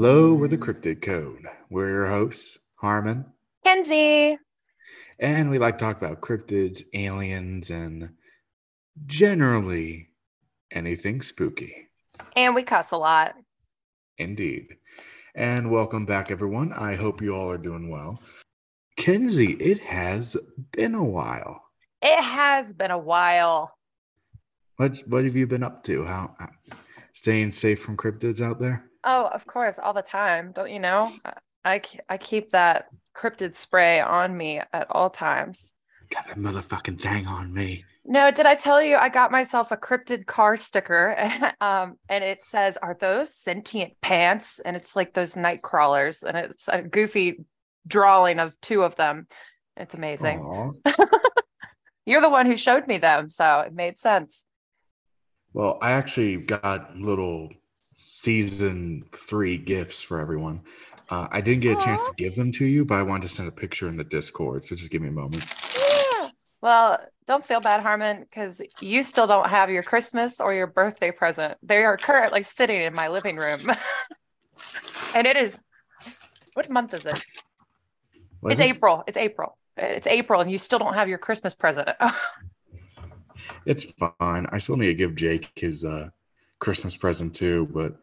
Hello, we're The Cryptid Code. We're your hosts, Harmon, Kenzie, and we like to talk about cryptids, aliens, and generally anything spooky. And we cuss a lot. Indeed. And welcome back, everyone. I hope you all are doing well. Kenzie, it has been a while. It has been a while. What have you been up to? How staying safe from cryptids out there? Oh, of course, all the time. Don't you know? I keep that cryptid spray on me at all times. Got that motherfucking thing on me. No, did I tell you I got myself a cryptid car sticker and it says, "Are those sentient pants?" And it's like those night crawlers, and it's a goofy drawing of two of them. It's amazing. You're the one who showed me them, so it made sense. Well, I actually got little season 3 gifts for everyone. I didn't get a chance to give them to you, but I wanted to send a picture in the Discord, so just give me a moment. Yeah. Well, don't feel bad, Harmon, because you still don't have your Christmas or your birthday present. They are currently sitting in my living room. And it is, what month is it? It's April, and you still don't have your Christmas present. It's fine. I still need to give Jake his Christmas present too, but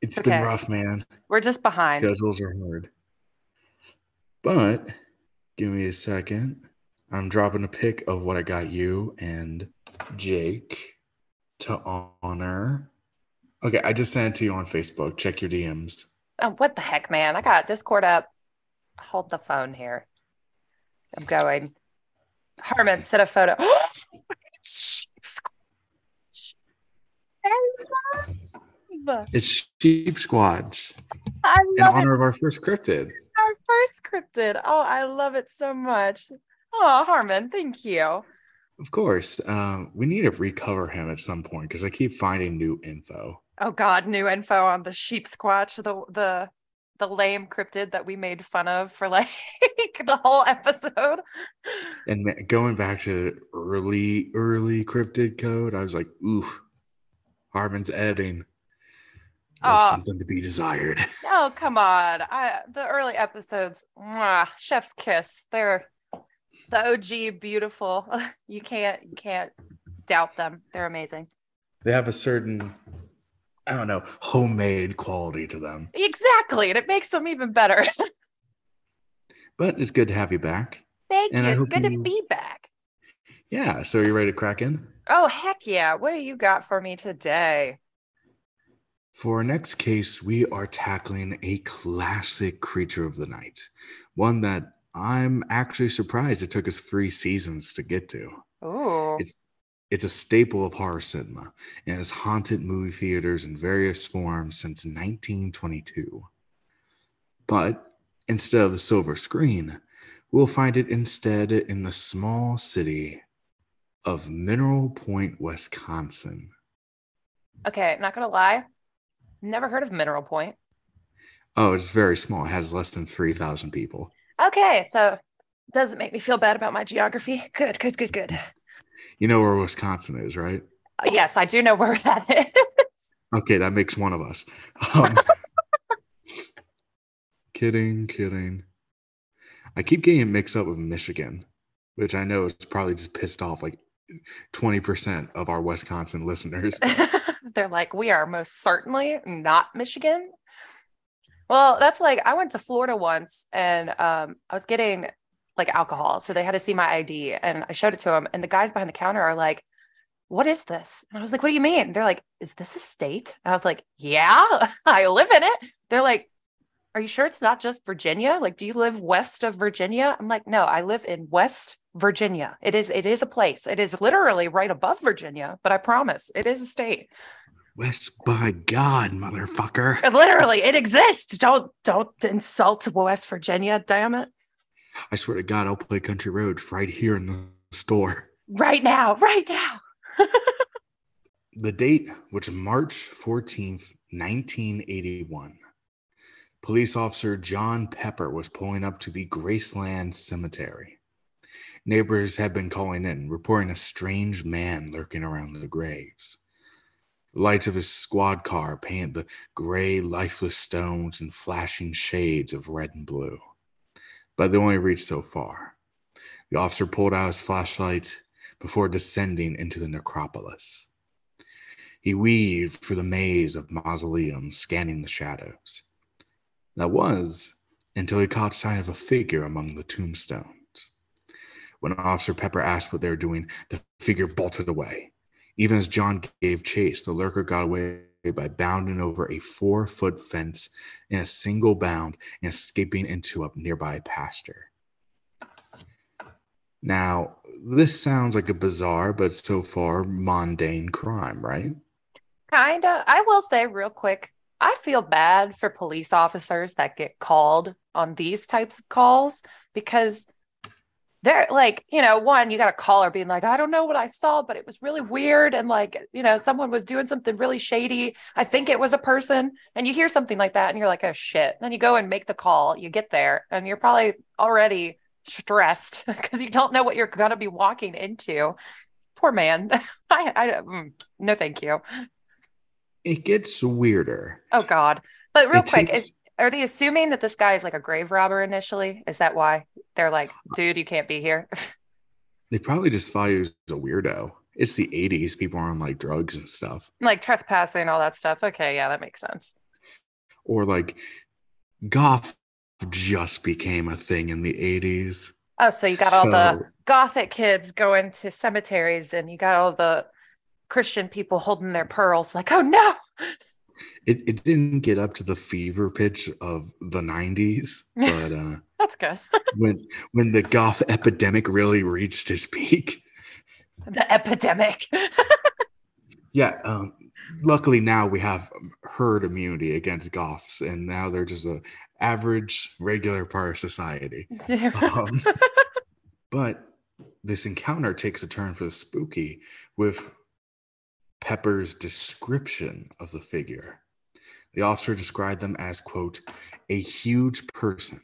it's okay. Been rough, man. We're just behind. Schedules are hard. But give me a second. I'm dropping a pic of what I got you and Jake to honor. Okay, I just sent it to you on Facebook. Check your DMs. Oh, what the heck, man? I got Discord up. Hold the phone here. I'm going. Harmon, set a photo. It's Sheep Squatch. I love in honor of our first cryptid. Our first cryptid. Oh, I love it so much. Oh, Harmon, thank you. Of course. We need to recover him at some point because I keep finding new info. Oh God, new info on the Sheep Squatch, the lame cryptid that we made fun of for like the whole episode. And going back to early Cryptid Code, I was like, ooh, Harmon's editing. Something to be desired. Oh, come on. The early episodes, chef's kiss. They're the OG beautiful. You can't doubt them. They're amazing. They have a certain, I don't know, homemade quality to them. Exactly. And it makes them even better. But it's good to have you back. Thank you. It's good to be back. Yeah. So are you ready to crack in? Oh, heck yeah. What do you got for me today? For our next case, we are tackling a classic creature of the night. One that I'm actually surprised it took us 3 seasons to get to. Oh. It's a staple of horror cinema and has haunted movie theaters in various forms since 1922. But instead of the silver screen, we'll find it instead in the small city of Mineral Point, Wisconsin. Okay, not going to lie. Never heard of Mineral Point. Oh, it's very small. It has less than 3,000 people. Okay, so it doesn't make me feel bad about my geography. Good. You know where Wisconsin is, right? Yes, I do know where that is. Okay, that makes one of us. Kidding. I keep getting mixed up with Michigan, which I know is probably just pissed off like 20% of our Wisconsin listeners. They're like, we are most certainly not Michigan. Well, that's like, I went to Florida once and I was getting like alcohol. So they had to see my ID and I showed it to them. And the guys behind the counter are like, what is this? And I was like, what do you mean? And they're like, is this a state? And I was like, yeah, I live in it. They're like, are you sure it's not just Virginia? Like, do you live west of Virginia? I'm like, no, I live in West Virginia. It is a place. It is literally right above Virginia, but I promise it is a state. West by God, motherfucker. Literally, it exists. Don't insult West Virginia, damn it. I swear to God, I'll play Country Roads right here in the store. Right now. The date was March 14th, 1981. Police officer John Pepper was pulling up to the Graceland Cemetery. Neighbors had been calling in, reporting a strange man lurking around the graves. The lights of his squad car paint the gray, lifeless stones in flashing shades of red and blue. But they only reached so far. The officer pulled out his flashlight before descending into the necropolis. He weaved through the maze of mausoleums, scanning the shadows. That was until he caught sight of a figure among the tombstones. When Officer Pepper asked what they were doing, the figure bolted away. Even as John gave chase, the lurker got away by bounding over a 4-foot fence in a single bound and escaping into a nearby pasture. Now, this sounds like a bizarre, but so far, mundane crime, right? Kinda. I will say real quick, I feel bad for police officers that get called on these types of calls because they're like, you know, one, you got a caller being like, I don't know what I saw, but it was really weird. And like, you know, someone was doing something really shady. I think it was a person. And you hear something like that and you're like, oh, shit. And then you go and make the call. You get there and you're probably already stressed because you don't know what you're going to be walking into. Poor man. I no, thank you. It gets weirder. Oh, God. But real quick, are they assuming that this guy is like a grave robber initially? Is that why they're like, dude, you can't be here? They probably just thought he was a weirdo. It's the 80s. People are on like drugs and stuff. Like trespassing, all that stuff. Okay, yeah, that makes sense. Or like goth just became a thing in the 80s. Oh, so you got all the gothic kids going to cemeteries and you got all the Christian people holding their pearls like, oh no. It didn't get up to the fever pitch of the 90s, but that's good. when the goth epidemic really reached its peak. The epidemic. Yeah. Luckily now we have herd immunity against goths, and now they're just an average, regular part of society. But this encounter takes a turn for the spooky with Pepper's description of the figure. The officer described them as, quote, a huge person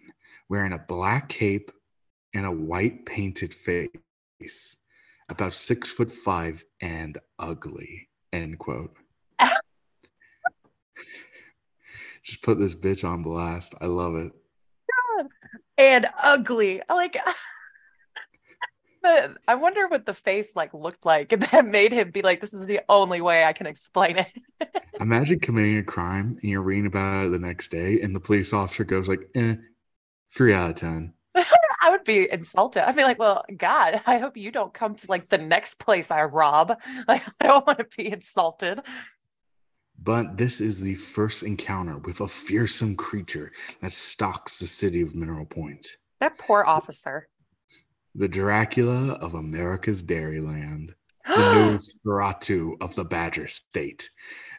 wearing a black cape and a white painted face, about 6'5" and ugly, end quote. Just put this bitch on blast. I love it. God. And ugly. Like, I wonder what the face like looked like that made him be like, this is the only way I can explain it. Imagine committing a crime and you're reading about it the next day and the police officer goes like, 3 out of 10. I would be insulted. I'd be like, well, God, I hope you don't come to like the next place I rob. Like, I don't want to be insulted. But this is the first encounter with a fearsome creature that stalks the city of Mineral Point. That poor officer. The Dracula of America's Dairyland. The Nosferatu of the Badger State.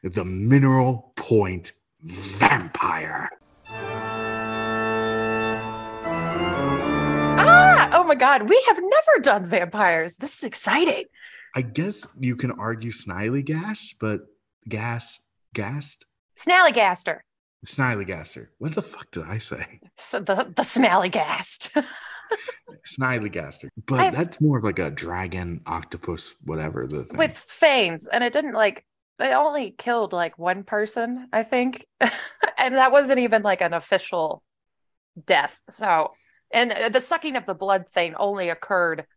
The Mineral Point Vampire. Ah! Oh my God, we have never done vampires. This is exciting. I guess you can argue Snallygash, but gassed? Snallygaster. Snallygaster. What the fuck did I say? So the Snallygast. Snallygaster, but that's more of like a dragon, octopus, whatever the thing. With fangs, and it didn't like they only killed like one person, I think, and that wasn't even like an official death. So, and the sucking of the blood thing only occurred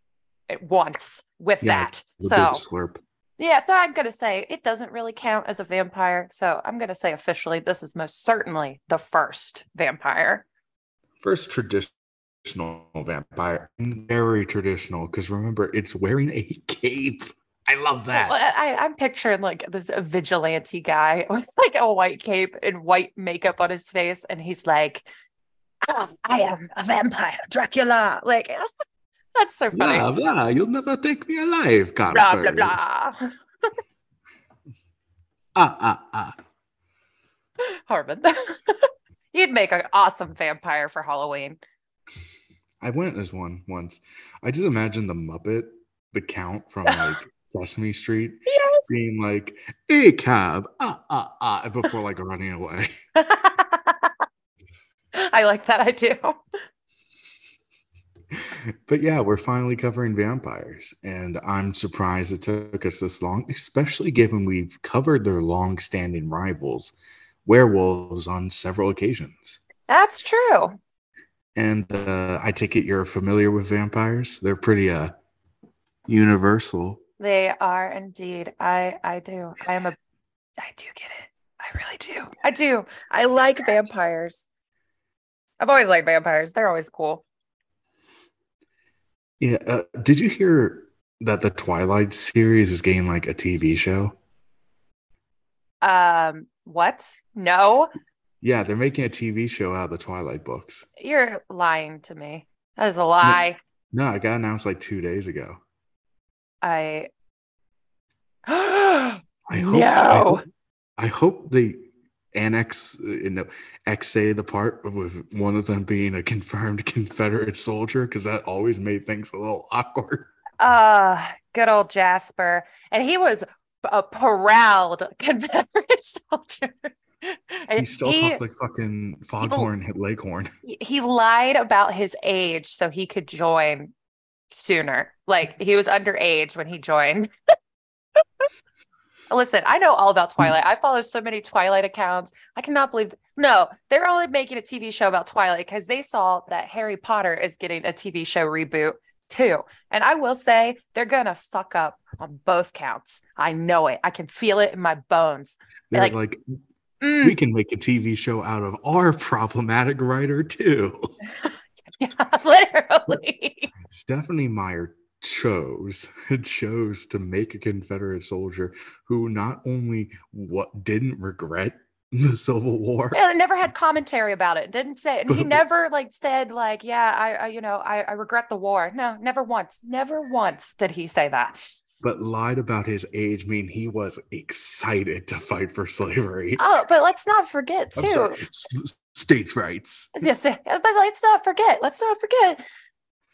once with that. So slurp. Yeah, so I'm gonna say it doesn't really count as a vampire. So I'm gonna say officially, this is most certainly the first vampire. First tradition. Vampire, very traditional, because remember it's wearing a cape. I love that. Well, I'm picturing like this vigilante guy with like a white cape and white makeup on his face, and he's like, oh, I am a vampire, Dracula. Like, that's so funny. Blah, blah, you'll never take me alive, blah, blah, blah. Harmon. You'd make an awesome vampire for Halloween. I went as one once. I just imagined the Muppet, the Count from like Sesame Street, yes, being like, "Hey, cab, before like running away. I like that idea. But yeah, we're finally covering vampires, and I'm surprised it took us this long, especially given we've covered their long-standing rivals, werewolves, on several occasions. That's true. And I take it you're familiar with vampires? They're pretty universal. They are indeed. I do get it. I really do. I like vampires. I've always liked vampires. They're always cool. Yeah. Did you hear that the Twilight series is getting like a TV show? What? No. Yeah, they're making a TV show out of the Twilight books. You're lying to me. That is a lie. No, it got announced like 2 days ago. I hope they exa the part with one of them being a confirmed Confederate soldier, because that always made things a little awkward. Good old Jasper. And he was a proud Confederate soldier. And he still talks like fucking Foghorn Leghorn. He lied about his age so he could join sooner. Like, he was underage when he joined. Listen, I know all about Twilight. I follow so many Twilight accounts. I cannot believe... No, they're only making a TV show about Twilight because they saw that Harry Potter is getting a TV show reboot too. And I will say, they're going to fuck up on both counts. I know it. I can feel it in my bones. They're like we can make a TV show out of our problematic writer too. Yeah, literally. Stephenie Meyer chose to make a Confederate soldier who not only didn't regret the Civil War, and never had commentary about it, didn't say, and he never said I regret the war. No, never once did he say that. But lied about his age, meaning he was excited to fight for slavery. Oh, but let's not forget too, states' rights. Yes, but let's not forget.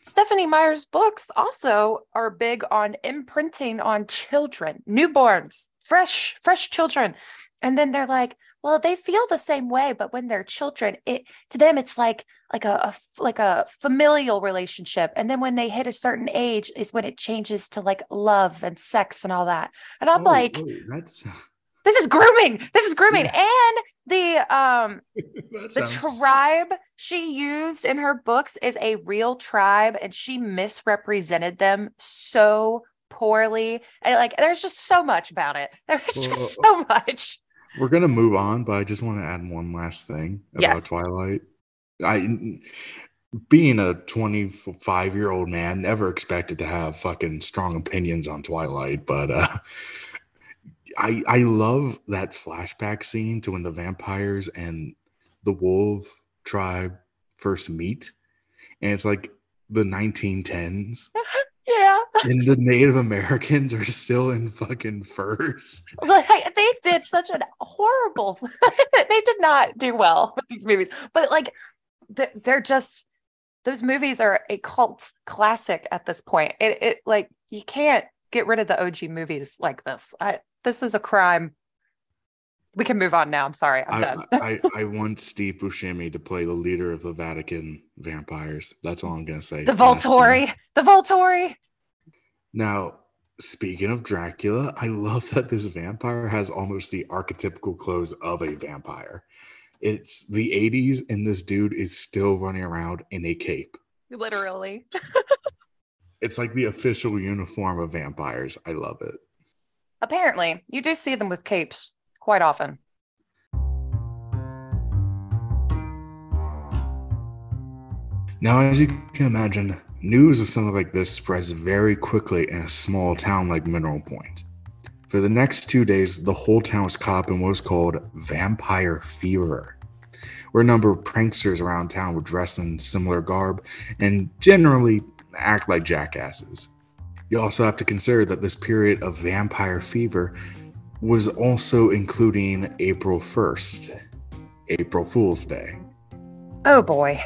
Stephenie Meyer's books also are big on imprinting on children, newborns, fresh children. And then they're like, well, they feel the same way, but when they're children, to them it's like a familial relationship. And then when they hit a certain age is when it changes to like love and sex and all that. And I'm this is grooming. This is grooming. Yeah. And the tribe she used in her books is a real tribe, and she misrepresented them so poorly. And there's just so much about it. We're gonna move on, but I just want to add one last thing about Twilight. Being a 25-year-old man, never expected to have fucking strong opinions on Twilight, but I love that flashback scene to when the vampires and the wolf tribe first meet, and it's like the 1910s. Yeah. And the Native Americans are still in fucking furs. They did such a horrible... They did not do well with these movies. But they're just... Those movies are a cult classic at this point. It you can't get rid of the OG movies like this. This is a crime. We can move on now. I'm sorry. I'm done. I want Steve Buscemi to play the leader of the Vatican vampires. That's all I'm going to say. The Volturi. The Volturi. Now, speaking of Dracula, I love that this vampire has almost the archetypical clothes of a vampire. It's the 80s, and this dude is still running around in a cape. Literally. It's like the official uniform of vampires. I love it. Apparently, you do see them with capes quite often. Now, as you can imagine, news of something like this spreads very quickly in a small town like Mineral Point. For the next 2 days, the whole town was caught up in what was called vampire fever, where a number of pranksters around town would dress in similar garb and generally act like jackasses. You also have to consider that this period of vampire fever was also including April 1st, April Fool's Day. Oh boy.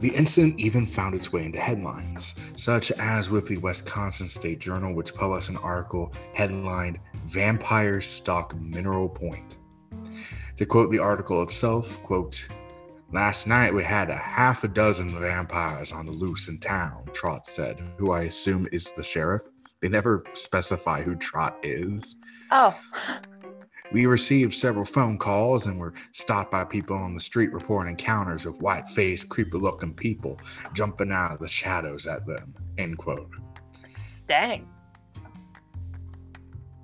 The incident even found its way into headlines, such as with the Wisconsin State Journal, which published an article headlined, "Vampires Stalk Mineral Point." To quote the article itself, quote, Last night we had a half a dozen vampires on the loose in town, Trot said, who I assume is the sheriff. They never specify who Trot is. Oh. We received several phone calls and were stopped by people on the street reporting encounters of white-faced, creepy-looking people jumping out of the shadows at them, end quote. Dang.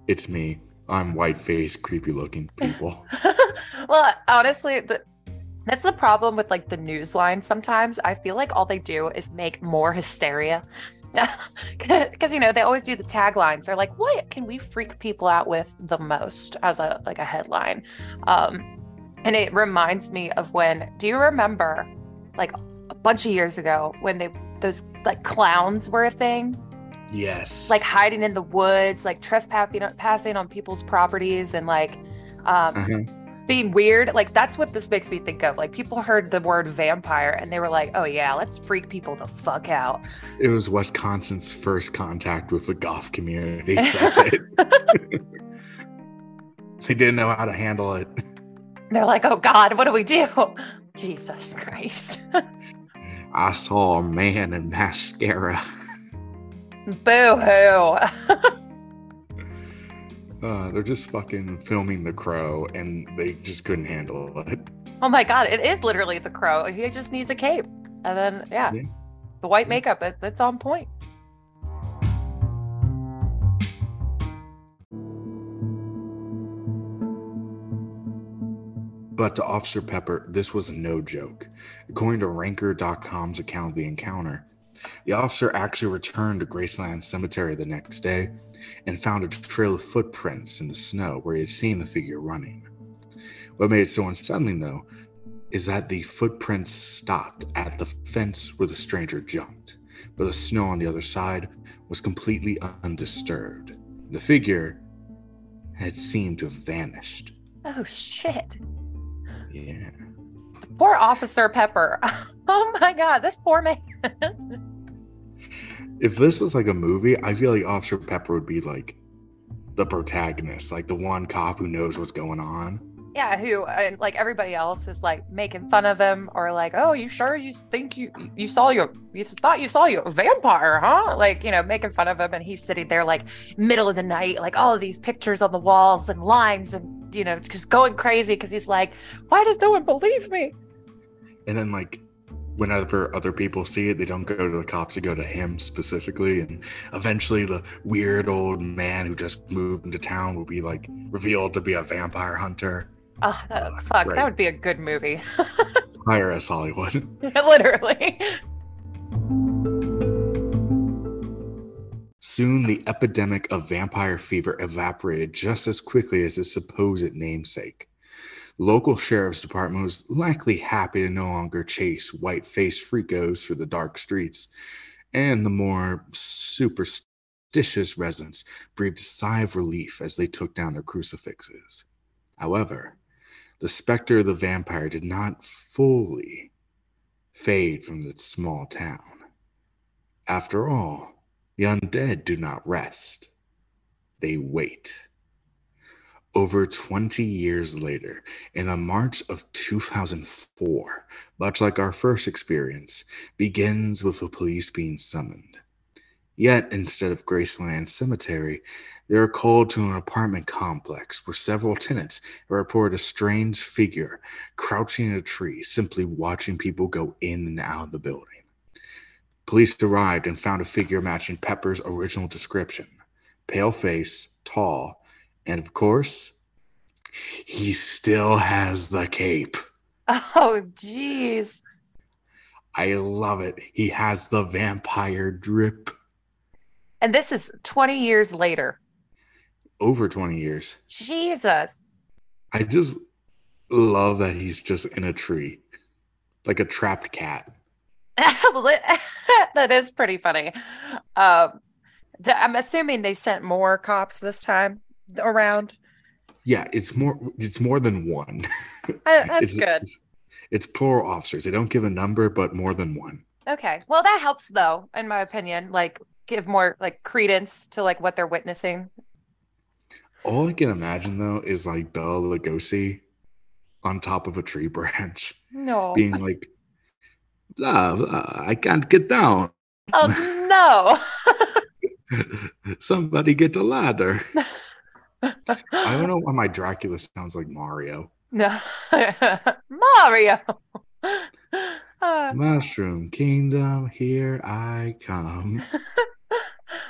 It's me. I'm white-faced, creepy-looking people. Well, honestly, that's the problem with, like, the news line sometimes. I feel like all they do is make more hysteria. Because, you know, they always do the taglines. They're like, what can we freak people out with the most as a, like, a headline? And it reminds me of when, do you remember, like, a bunch of years ago when those, like, clowns were a thing? Yes. Like, hiding in the woods, like, trespassing on people's properties and, like, being weird. Like, that's what this makes me think of. Like, people heard the word vampire and they were like, oh yeah, let's freak people the fuck out. It was Wisconsin's first contact with the goth community. That's it. They didn't know how to handle it. They're like, oh God, what do we do? Jesus Christ. I saw a man in mascara. Boo-hoo. They're just fucking filming The Crow, and they just couldn't handle it. Oh my God, it is literally The Crow. He just needs a cape. And then, yeah. The white makeup, it's on point. But to Officer Pepper, this was no joke. According to Ranker.com's account of the encounter, the officer actually returned to Graceland Cemetery the next day and found a trail of footprints in the snow where he had seen the figure running. What made it so unsettling, though, is that the footprints stopped at the fence where the stranger jumped, but the snow on the other side was completely undisturbed. The figure had seemed to have vanished. Oh, shit. Yeah. Poor Officer Pepper. Oh, my God, this poor man. If this was like a movie, I feel like Officer Pepper would be like the protagonist, like the one cop who knows what's going on. Yeah, who, like everybody else is like making fun of him or like, oh, you sure you think you thought you saw a vampire, huh? Like, you know, making fun of him. And he's sitting there like middle of the night, like all of these pictures on the walls and lines and, you know, just going crazy because he's like, why does no one believe me? And then like, whenever other people see it, they don't go to the cops, they go to him specifically. And eventually the weird old man who just moved into town will be like revealed to be a vampire hunter. Oh, fuck, right. That would be a good movie. Hire us, Hollywood. Literally. Soon the epidemic of vampire fever evaporated just as quickly as its supposed namesake. Local sheriff's department was likely happy to no longer chase white-faced freakos through the dark streets, and the more superstitious residents breathed a sigh of relief as they took down their crucifixes. However, the specter of the vampire did not fully fade from the small town. After all, the undead do not rest. They wait. Over 20 years later, in the March of 2004, much like our first experience, begins with the police being summoned. Yet, instead of Graceland Cemetery, they are called to an apartment complex where several tenants report a strange figure crouching in a tree, simply watching people go in and out of the building. Police arrived and found a figure matching Pepper's original description. Pale face, tall, and of course, he still has the cape. Oh, jeez. I love it. He has the vampire drip. And this is 20 years later. Over 20 years. Jesus. I just love that he's just in a tree. Like a trapped cat. That is pretty funny. I'm assuming they sent more cops this time around. Yeah, it's more than one. That's good. It's plural officers. They don't give a number, but more than one. Okay, well that helps though, in my opinion, like give more like credence to like what they're witnessing. All I can imagine though is like Bela Lugosi on top of a tree branch. No. Being like, I can't get down. Oh, no. Somebody get a ladder. I don't know why my Dracula sounds like Mario. No. Mario. Mushroom Kingdom, here I come.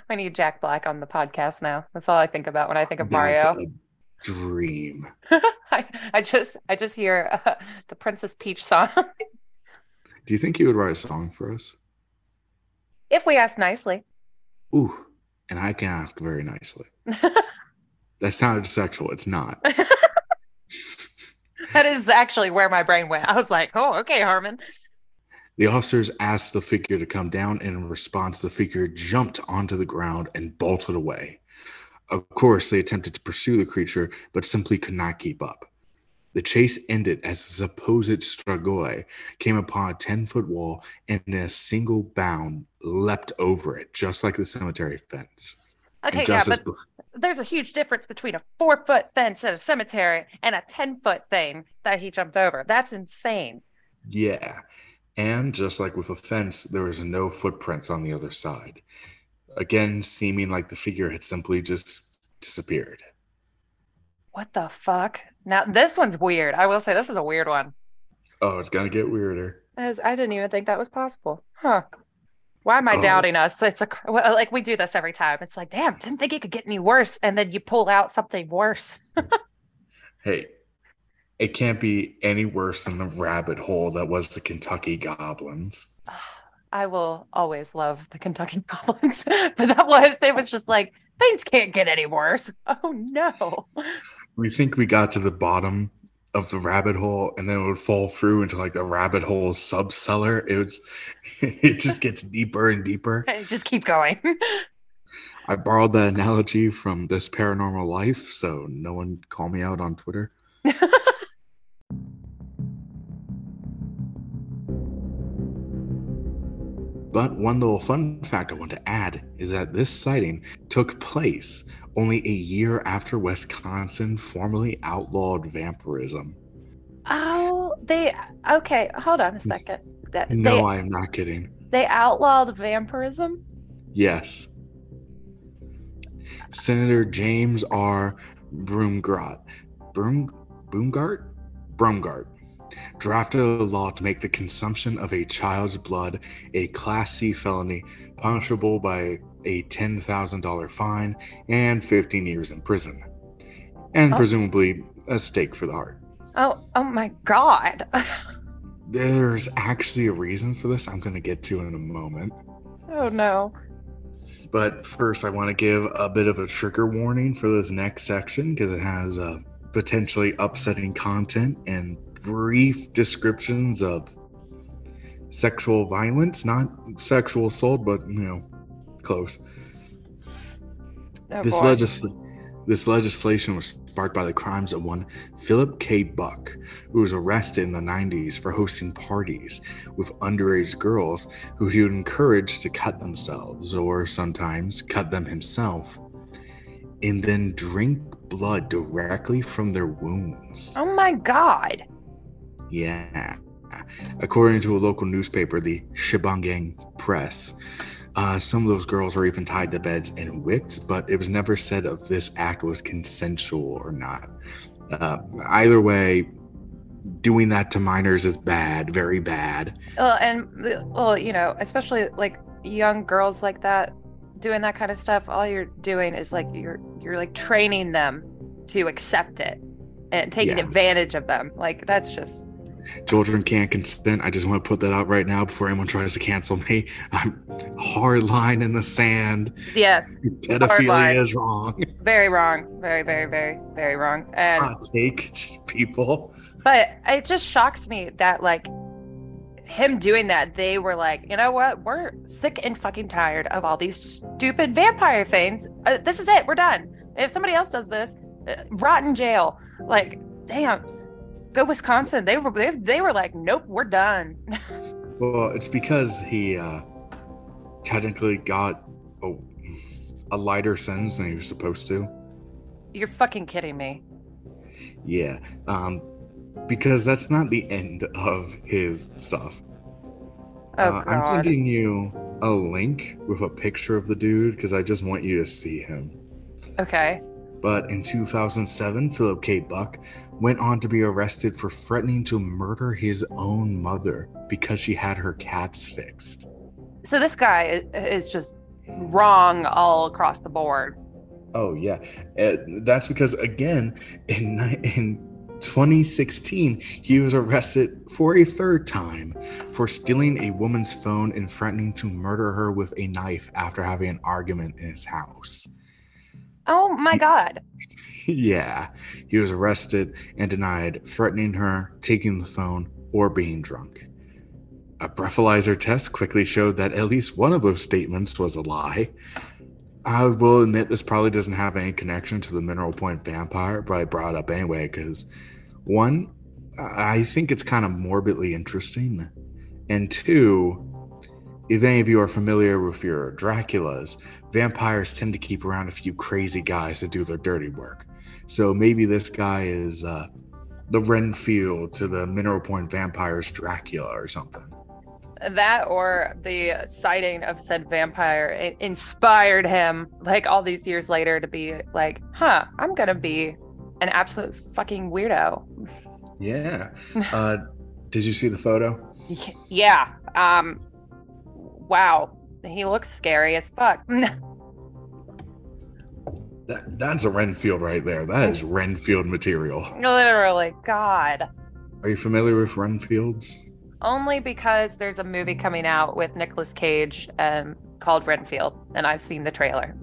We need Jack Black on the podcast now. That's all I think about when I think of Mario. That's a dream. I just hear the Princess Peach song. Do you think he would write a song for us? If we ask nicely. Ooh, and I can ask very nicely. That sounded sexual. It's not. That is actually where my brain went. I was like, oh, okay, Harmon. The officers asked the figure to come down, and in response, the figure jumped onto the ground and bolted away. Of course, they attempted to pursue the creature, but simply could not keep up. The chase ended as the supposed strigoi came upon a 10-foot wall and in a single bound leapt over it, just like the cemetery fence. Okay, yeah, but there's a huge difference between a 4-foot fence at a cemetery and a 10-foot thing that he jumped over. That's insane. Yeah, and just like with a fence, there was no footprints on the other side. Again, seeming like the figure had simply just disappeared. What the fuck? Now, this one's weird. I will say this is a weird one. Oh, it's going to get weirder. I didn't even think that was possible. Huh. Why am I doubting us? It's like we do this every time. It's like, damn, didn't think it could get any worse. And then you pull out something worse. Hey, it can't be any worse than the rabbit hole that was the Kentucky Goblins. I will always love the Kentucky Goblins. But it was just like, things can't get any worse. Oh, no. We think we got to the bottom of the rabbit hole, and then it would fall through into like the rabbit hole sub-cellar. It just gets deeper and deeper. Just keep going. I borrowed that analogy from This Paranormal Life, so no one call me out on Twitter. But one little fun fact I want to add is that this sighting took place only a year after Wisconsin formally outlawed vampirism. Okay, hold on a second. No, I am not kidding. They outlawed vampirism? Yes. Senator James R. Brumgart drafted a law to make the consumption of a child's blood a Class C felony punishable by a $10,000 fine and 15 years in prison. And presumably a stake for the heart. Oh my God. There's actually a reason for this I'm going to get to in a moment. Oh no. But first I want to give a bit of a trigger warning for this next section because it has potentially upsetting content and brief descriptions of sexual violence, not sexual assault, but close. Oh, this legislation was sparked by the crimes of one Philip K. Buck, who was arrested in the 90s for hosting parties with underage girls who he would encourage to cut themselves, or sometimes cut them himself, and then drink blood directly from their wounds. Oh my God. Yeah. According to a local newspaper, the Shibangang Press, some of those girls were even tied to beds and whipped, but it was never said if this act was consensual or not. Either way, doing that to minors is bad, very bad. Especially like young girls like that, doing that kind of stuff, all you're doing is like you're like training them to accept it and taking advantage of them. Like, that's just... Children can't consent. I just want to put that out right now before anyone tries to cancel me. I'm hard line in the sand. Yes. Pedophilia is wrong. Very wrong. Very, very, very, very wrong. And I take people. But it just shocks me that like him doing that, they were like, you know what? We're sick and fucking tired of all these stupid vampire things. This is it. We're done. If somebody else does this, rot in jail. Like, damn. Go Wisconsin. They were like, nope, we're done. Well, it's because he technically got a lighter sentence than he was supposed to. You're fucking kidding me. Yeah. because that's not the end of his stuff. Oh, God. I'm sending you a link with a picture of the dude because I just want you to see him. Okay. But in 2007, Philip K. Buck went on to be arrested for threatening to murder his own mother because she had her cats fixed. So this guy is just wrong all across the board. Oh, yeah. That's because, again, in 2016, he was arrested for a third time for stealing a woman's phone and threatening to murder her with a knife after having an argument in his house. Oh, my God. Yeah. He was arrested and denied threatening her, taking the phone, or being drunk. A breathalyzer test quickly showed that at least one of those statements was a lie. I will admit this probably doesn't have any connection to the Mineral Point Vampire, but I brought it up anyway because, one, I think it's kind of morbidly interesting, and two, if any of you are familiar with your Draculas, vampires tend to keep around a few crazy guys that do their dirty work. So maybe this guy is the Renfield to the Mineral Point Vampire's Dracula or something. That or the sighting of said vampire inspired him, like all these years later, to be like, huh, I'm going to be an absolute fucking weirdo. Yeah. Did you see the photo? Yeah. Wow, he looks scary as fuck. That's a Renfield right there. That is Renfield material. Literally, God. Are you familiar with Renfields? Only because there's a movie coming out with Nicolas Cage called Renfield, and I've seen the trailer.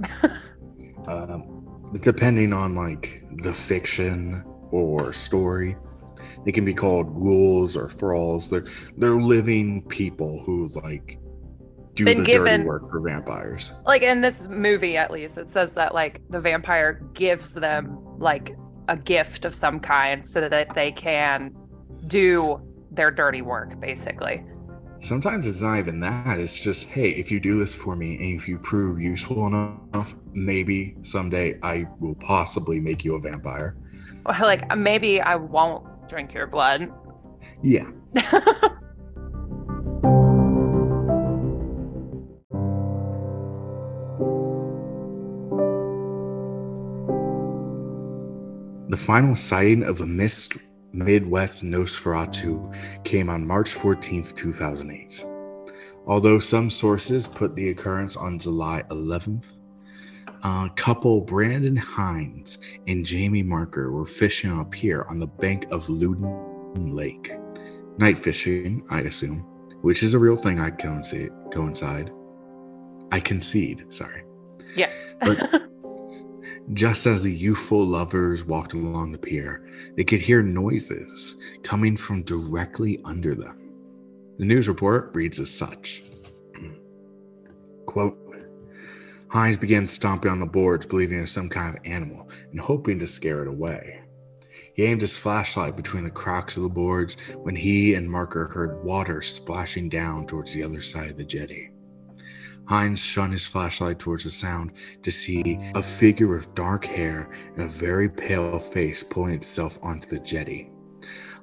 Depending on like the fiction or story, they can be called ghouls or thralls. They're living people who like do been the given, dirty work for vampires. Like in this movie, at least, it says that like the vampire gives them like a gift of some kind so that they can do their dirty work, basically. Sometimes it's not even that. It's just, hey, if you do this for me and if you prove useful enough, maybe someday I will possibly make you a vampire. Like maybe I won't drink your blood. Yeah. The final sighting of the Midwest Nosferatu came on March 14, 2008. Although some sources put the occurrence on July 11th, couple Brandon Heinz and Jamie Marker were fishing on a pier on the bank of Luton Lake. Night fishing, I assume, which is a real thing. I concede. Yes. But just as the youthful lovers walked along the pier, they could hear noises coming from directly under them. The news report reads as such. Quote, Heinz began stomping on the boards, believing it was some kind of animal and hoping to scare it away. He aimed his flashlight between the cracks of the boards when he and Marker heard water splashing down towards the other side of the jetty. Heinz shone his flashlight towards the sound to see a figure with dark hair and a very pale face pulling itself onto the jetty.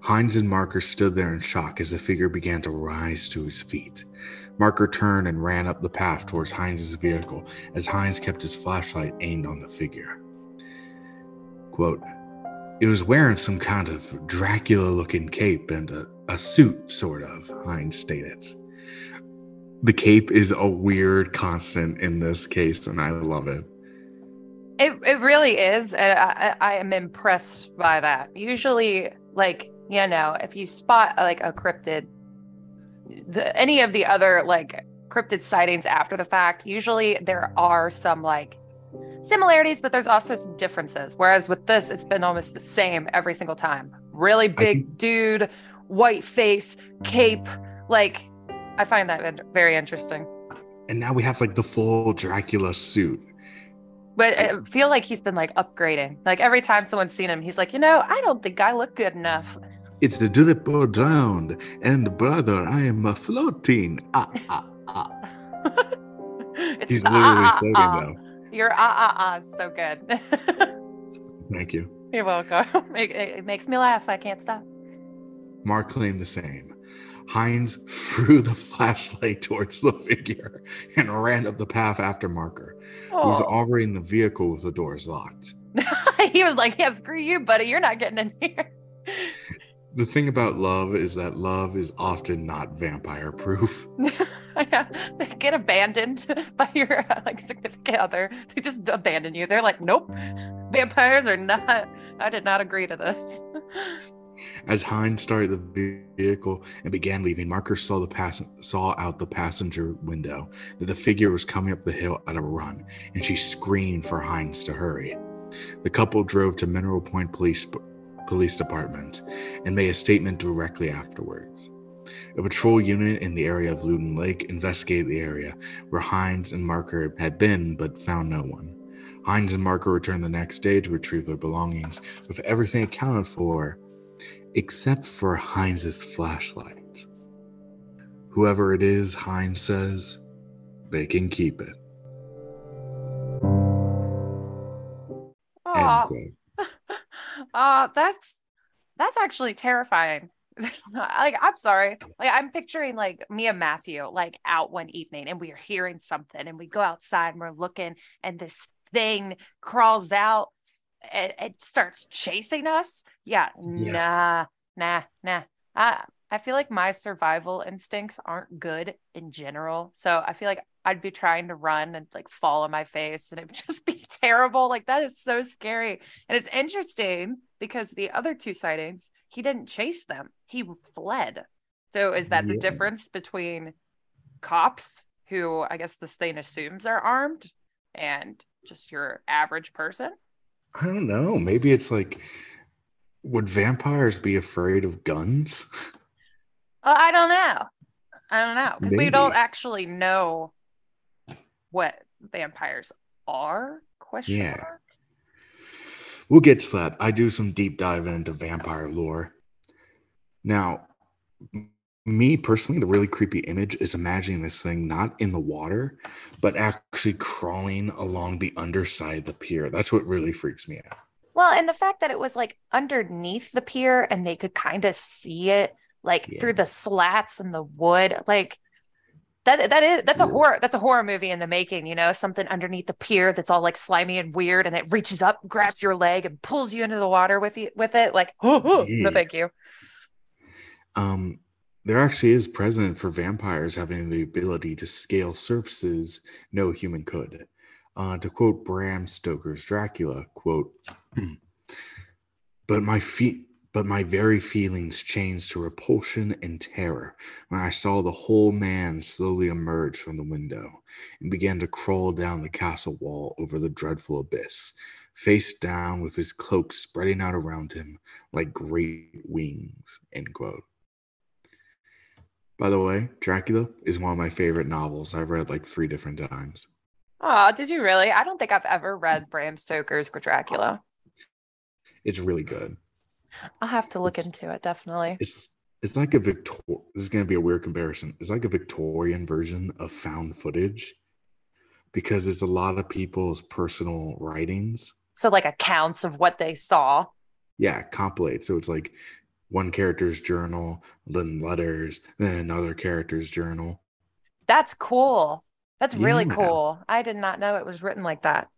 Heinz and Marker stood there in shock as the figure began to rise to his feet. Marker turned and ran up the path towards Heinz's vehicle as Heinz kept his flashlight aimed on the figure. Quote, it was wearing some kind of Dracula-looking cape and a suit, sort of, Heinz stated. The cape is a weird constant in this case, and I love it. It really is, and I am impressed by that. Usually, like, you know, if you spot, like, a cryptid, any of the other, like, cryptid sightings after the fact, usually there are some, like, similarities, but there's also some differences, whereas with this, it's been almost the same every single time. Really big dude, white face, cape, like... I find that very interesting. And now we have like the full Dracula suit. But I feel like he's been like upgrading. Like every time someone's seen him, he's like, you know, I don't think I look good enough. It's the triple drowned, and brother, I am floating. Ah, ah, ah. He's literally floating though. Your ah, ah, ah is so good. Thank you. You're welcome. It makes me laugh. I can't stop. Mark claimed the same. Heinz threw the flashlight towards the figure and ran up the path after Marker, who was already in the vehicle with the doors locked. He was like, yeah, screw you, buddy. You're not getting in here. The thing about love is that love is often not vampire-proof. Yeah, they get abandoned by your significant other. They just abandon you. They're like, nope, vampires are not. I did not agree to this. As Heinz started the vehicle and began leaving, Marker saw out the passenger window that the figure was coming up the hill at a run, and she screamed for Heinz to hurry. The couple drove to Mineral Point Police Department and made a statement directly afterwards. A patrol unit in the area of Luton Lake investigated the area where Heinz and Marker had been, but found no one. Heinz and Marker returned the next day to retrieve their belongings, with everything accounted for except for Heinz's flashlight. Whoever it is, Heinz says, they can keep it. That's actually terrifying. I'm sorry. I'm picturing me and Matthew out one evening and we are hearing something and we go outside and we're looking and this thing crawls out and it starts chasing us. Yeah. Nah. I feel like my survival instincts aren't good in general. So I feel like I'd be trying to run and fall on my face and it would just be terrible. That is so scary. And it's interesting because the other two sightings, he didn't chase them. He fled. So is that the difference between cops, who I guess this thing assumes are armed, and just your average person? I don't know. Maybe it's would vampires be afraid of guns? I don't know. Because we don't actually know what vampires are? Question mark? We'll get to that. I do some deep dive into vampire lore. Now, me personally, the really creepy image is imagining this thing not in the water, but actually crawling along the underside of the pier. That's what really freaks me out. Well, and the fact that it was underneath the pier and they could kind of see it through the slats and the wood, that's a horror movie in the making, something underneath the pier that's all slimy and weird, and it reaches up, grabs your leg, and pulls you into the water with it. No, thank you. There actually is precedent for vampires having the ability to scale surfaces no human could. To quote Bram Stoker's Dracula, quote, but my very feelings changed to repulsion and terror when I saw the whole man slowly emerge from the window and began to crawl down the castle wall over the dreadful abyss, face down, with his cloak spreading out around him like great wings, end quote. By the way, Dracula is one of my favorite novels. I've read 3 different times. Oh, did you really? I don't think I've ever read Bram Stoker's Dracula. It's really good. I'll have to look into it, definitely. It's like a Victorian... This is going to be a weird comparison. It's like a Victorian version of found footage, because it's a lot of people's personal writings. So accounts of what they saw? Yeah, compilate. So it's one character's journal, then letters, then another character's journal. That's cool. That's really cool. I did not know it was written like that.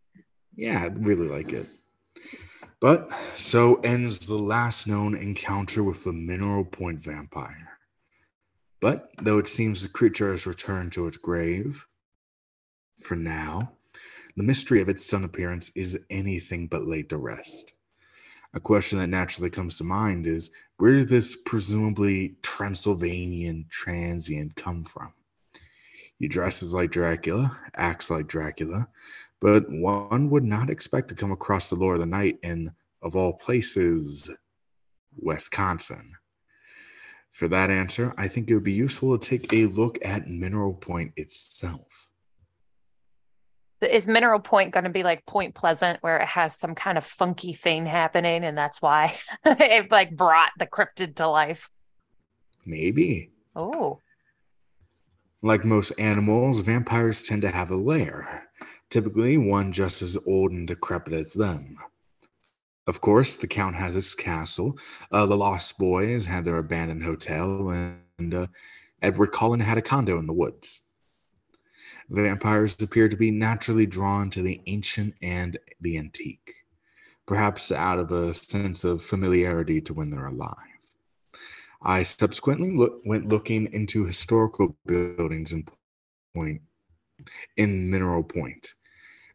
Yeah, I really like it. But so ends the last known encounter with the Mineral Point Vampire. But though it seems the creature has returned to its grave, for now, the mystery of its sudden appearance is anything but laid to rest. A question that naturally comes to mind is, where did this presumably Transylvanian transient come from? He dresses like Dracula, acts like Dracula, but one would not expect to come across the lore of the night in, of all places, Wisconsin. For that answer, I think it would be useful to take a look at Mineral Point itself. Is Mineral Point going to be like Point Pleasant, where it has some kind of funky thing happening, and that's why it brought the cryptid to life? Maybe. Oh. Like most animals, vampires tend to have a lair, typically one just as old and decrepit as them. Of course, the Count has his castle, the Lost Boys had their abandoned hotel, and Edward Cullen had a condo in the woods. Vampires appear to be naturally drawn to the ancient and the antique, perhaps out of a sense of familiarity to when they're alive. I subsequently went looking into historical buildings in Mineral Point.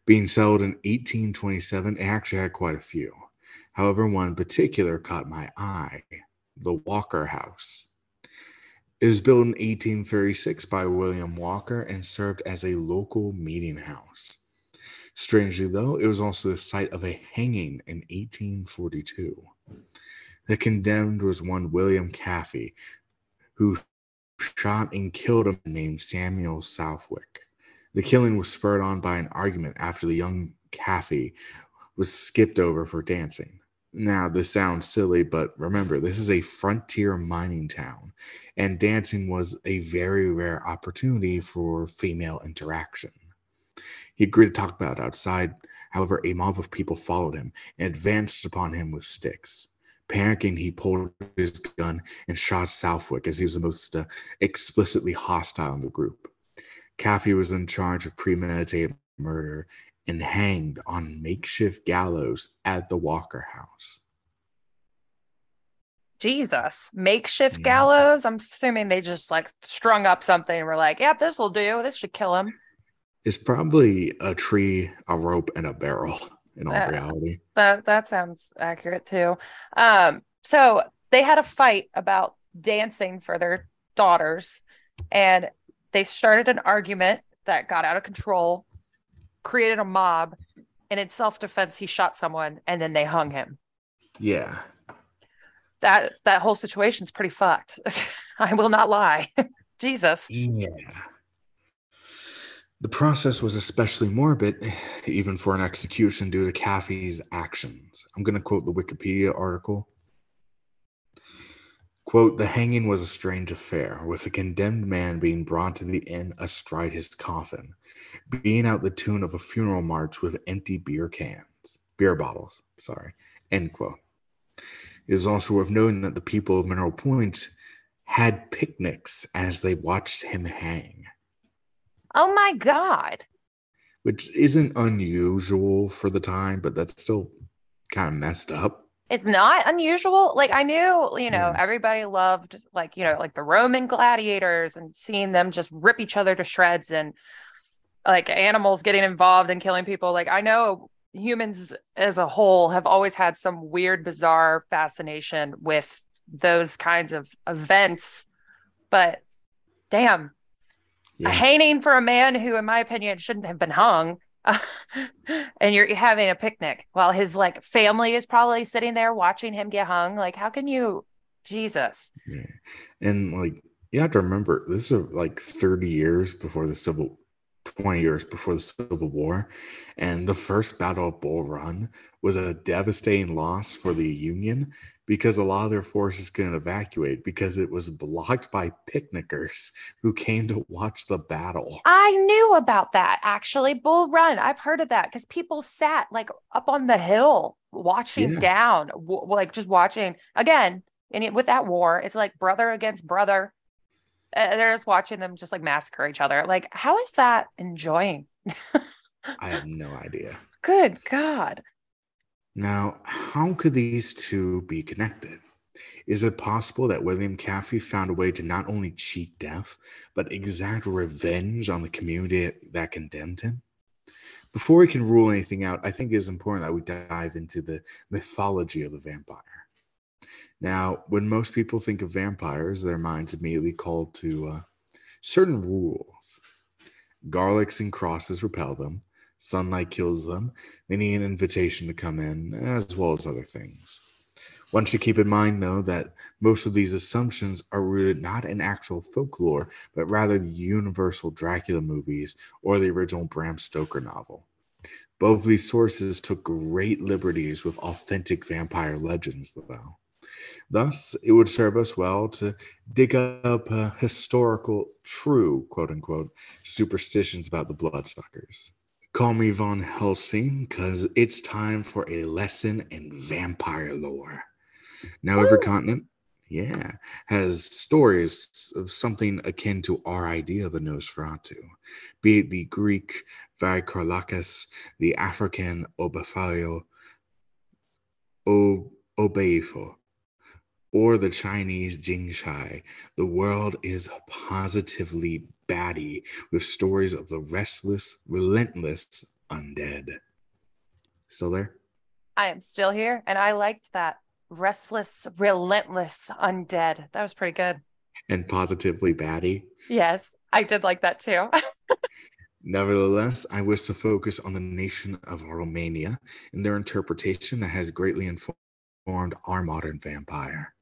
Being settled in 1827, it actually had quite a few. However, one in particular caught my eye, the Walker House. It was built in 1836 by William Walker and served as a local meeting house. Strangely, though, it was also the site of a hanging in 1842. The condemned was one William Caffey, who shot and killed a man named Samuel Southwick. The killing was spurred on by an argument after the young Caffey was skipped over for dancing. Now, this sounds silly, but remember, this is a frontier mining town, and dancing was a very rare opportunity for female interaction. He agreed to talk about it outside. However, a mob of people followed him and advanced upon him with sticks. Panicking, he pulled his gun and shot Southwick, as he was the most explicitly hostile in the group. Caffey was in charge of premeditated murder and hanged on makeshift gallows at the Walker House. Jesus, makeshift gallows? I'm assuming they just like strung up something and were like, yep, this will do. This should kill him. It's probably a tree, a rope, and a barrel in all reality. That sounds accurate too. So they had a fight about dancing for their daughters, and they started an argument that got out of control, created a mob, and in self-defense, he shot someone, and then they hung him. Yeah. That whole situation's pretty fucked. I will not lie. Jesus. Yeah. The process was especially morbid, even for an execution, due to Caffey's actions. I'm going to quote the Wikipedia article. Quote, "The hanging was a strange affair, with the condemned man being brought to the inn astride his coffin, being out the tune of a funeral march with empty beer bottles, end quote. It is also worth noting that the people of Mineral Point had picnics as they watched him hang. Oh my God. Which isn't unusual for the time, but that's still kind of messed up. It's not unusual. Like, I knew, everybody loved, like the Roman gladiators and seeing them just rip each other to shreds and, like, animals getting involved and killing people. Like, I know humans as a whole have always had some weird, bizarre fascination with those kinds of events. But, damn, a hanging for a man who, in my opinion, shouldn't have been hung. And you're having a picnic while his family is probably sitting there watching him get hung. Like, how can you, Jesus? Yeah. And you have to remember, this is 20 years before the Civil War, and the first Battle of Bull Run was a devastating loss for the Union because a lot of their forces couldn't evacuate because it was blocked by picnickers who came to watch the battle. I knew about that, actually. Bull Run, I've heard of that, because people sat up on the hill watching down, just watching. Again, and with that war, it's brother against brother. They're just watching them just massacre each other. How is that enjoying? I have no idea. Good God. Now, how could these two be connected? Is it possible that William Caffey found a way to not only cheat death, but exact revenge on the community that condemned him? Before we can rule anything out, I think it is important that we dive into the mythology of the vampire. Now, when most people think of vampires, their minds immediately call to certain rules. Garlics and crosses repel them. Sunlight kills them. They need an invitation to come in, as well as other things. One should keep in mind, though, that most of these assumptions are rooted not in actual folklore, but rather the universal Dracula movies or the original Bram Stoker novel. Both of these sources took great liberties with authentic vampire legends, though. Thus, it would serve us well to dig up historical, true, quote-unquote, superstitions about the bloodsuckers. Call me Von Helsing, because it's time for a lesson in vampire lore. Now every continent, has stories of something akin to our idea of a Nosferatu, be it the Greek Vykarlakas, the African Obeifo, or the Chinese Jingshai. The world is positively batty with stories of the restless, relentless undead. Still there? I am still here, and I liked that. Restless, relentless undead. That was pretty good. And positively batty. Yes, I did like that too. Nevertheless, I wish to focus on the nation of Romania and their interpretation that has greatly informed our modern vampire,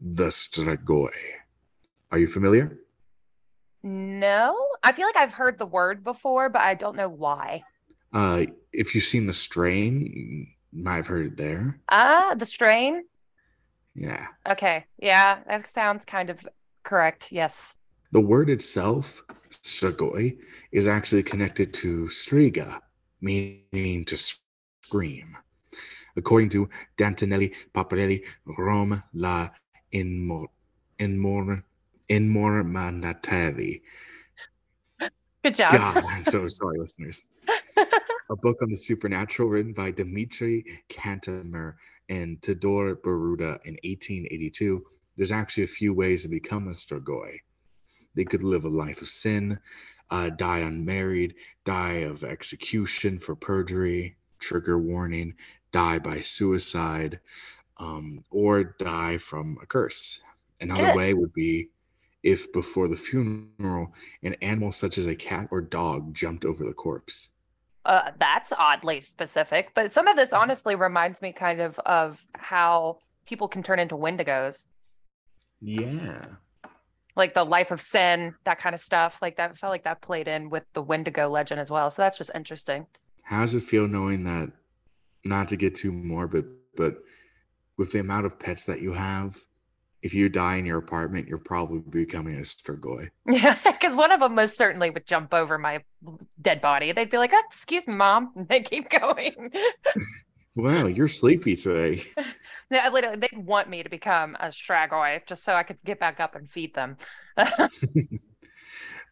the strigoi. Are you familiar? No, I feel like I've heard the word before, but I don't know why. If you've seen The Strain, you might have heard it there. The Strain? Yeah. Okay, yeah, that sounds kind of correct, yes. The word itself, strigoi, is actually connected to striga, meaning to scream. According to Dantanelli Paparelli, Rome la Inmormanatavi. Good job. God, I'm so sorry, listeners. A book on the supernatural written by Dimitri Cantemir and Todor Baruta in 1882. There's actually a few ways to become a strigoi. They could live a life of sin, die unmarried, die of execution for perjury, trigger warning, die by suicide, or die from a curse. Another way would be if before the funeral, an animal such as a cat or dog jumped over the corpse. That's oddly specific, but some of this honestly reminds me kind of how people can turn into Wendigos. Yeah. Like the life of sin, that kind of stuff. Like that felt like that played in with the Wendigo legend as well. So that's just interesting. How does it feel knowing that, not to get too morbid, but with the amount of pets that you have, if you die in your apartment, you're probably becoming a strigoi. Yeah, because one of them most certainly would jump over my dead body. They'd be like, oh, excuse me, Mom. And they'd keep going. Wow, you're sleepy today. Yeah, literally, they'd want me to become a strigoi just so I could get back up and feed them.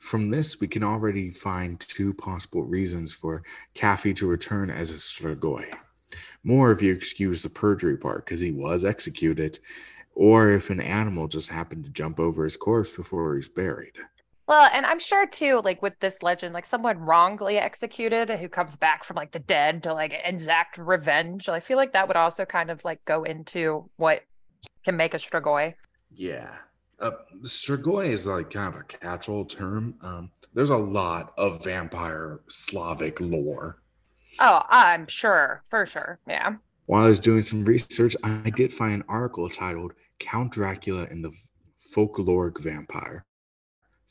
From this, we can already find two possible reasons for Caffey to return as a strigoi. More if you excuse the perjury part, because he was executed, or if an animal just happened to jump over his corpse before he's buried. Well, and I'm sure too, like with this legend, like someone wrongly executed who comes back from like the dead to like exact revenge. I feel like that would also kind of like go into what can make a strigoi. Yeah. Strigoi is like kind of a catch-all term. There's a lot of vampire Slavic lore. Oh, I'm sure. For sure. Yeah. While I was doing some research, I did find an article titled Count Dracula and the Folkloric Vampire,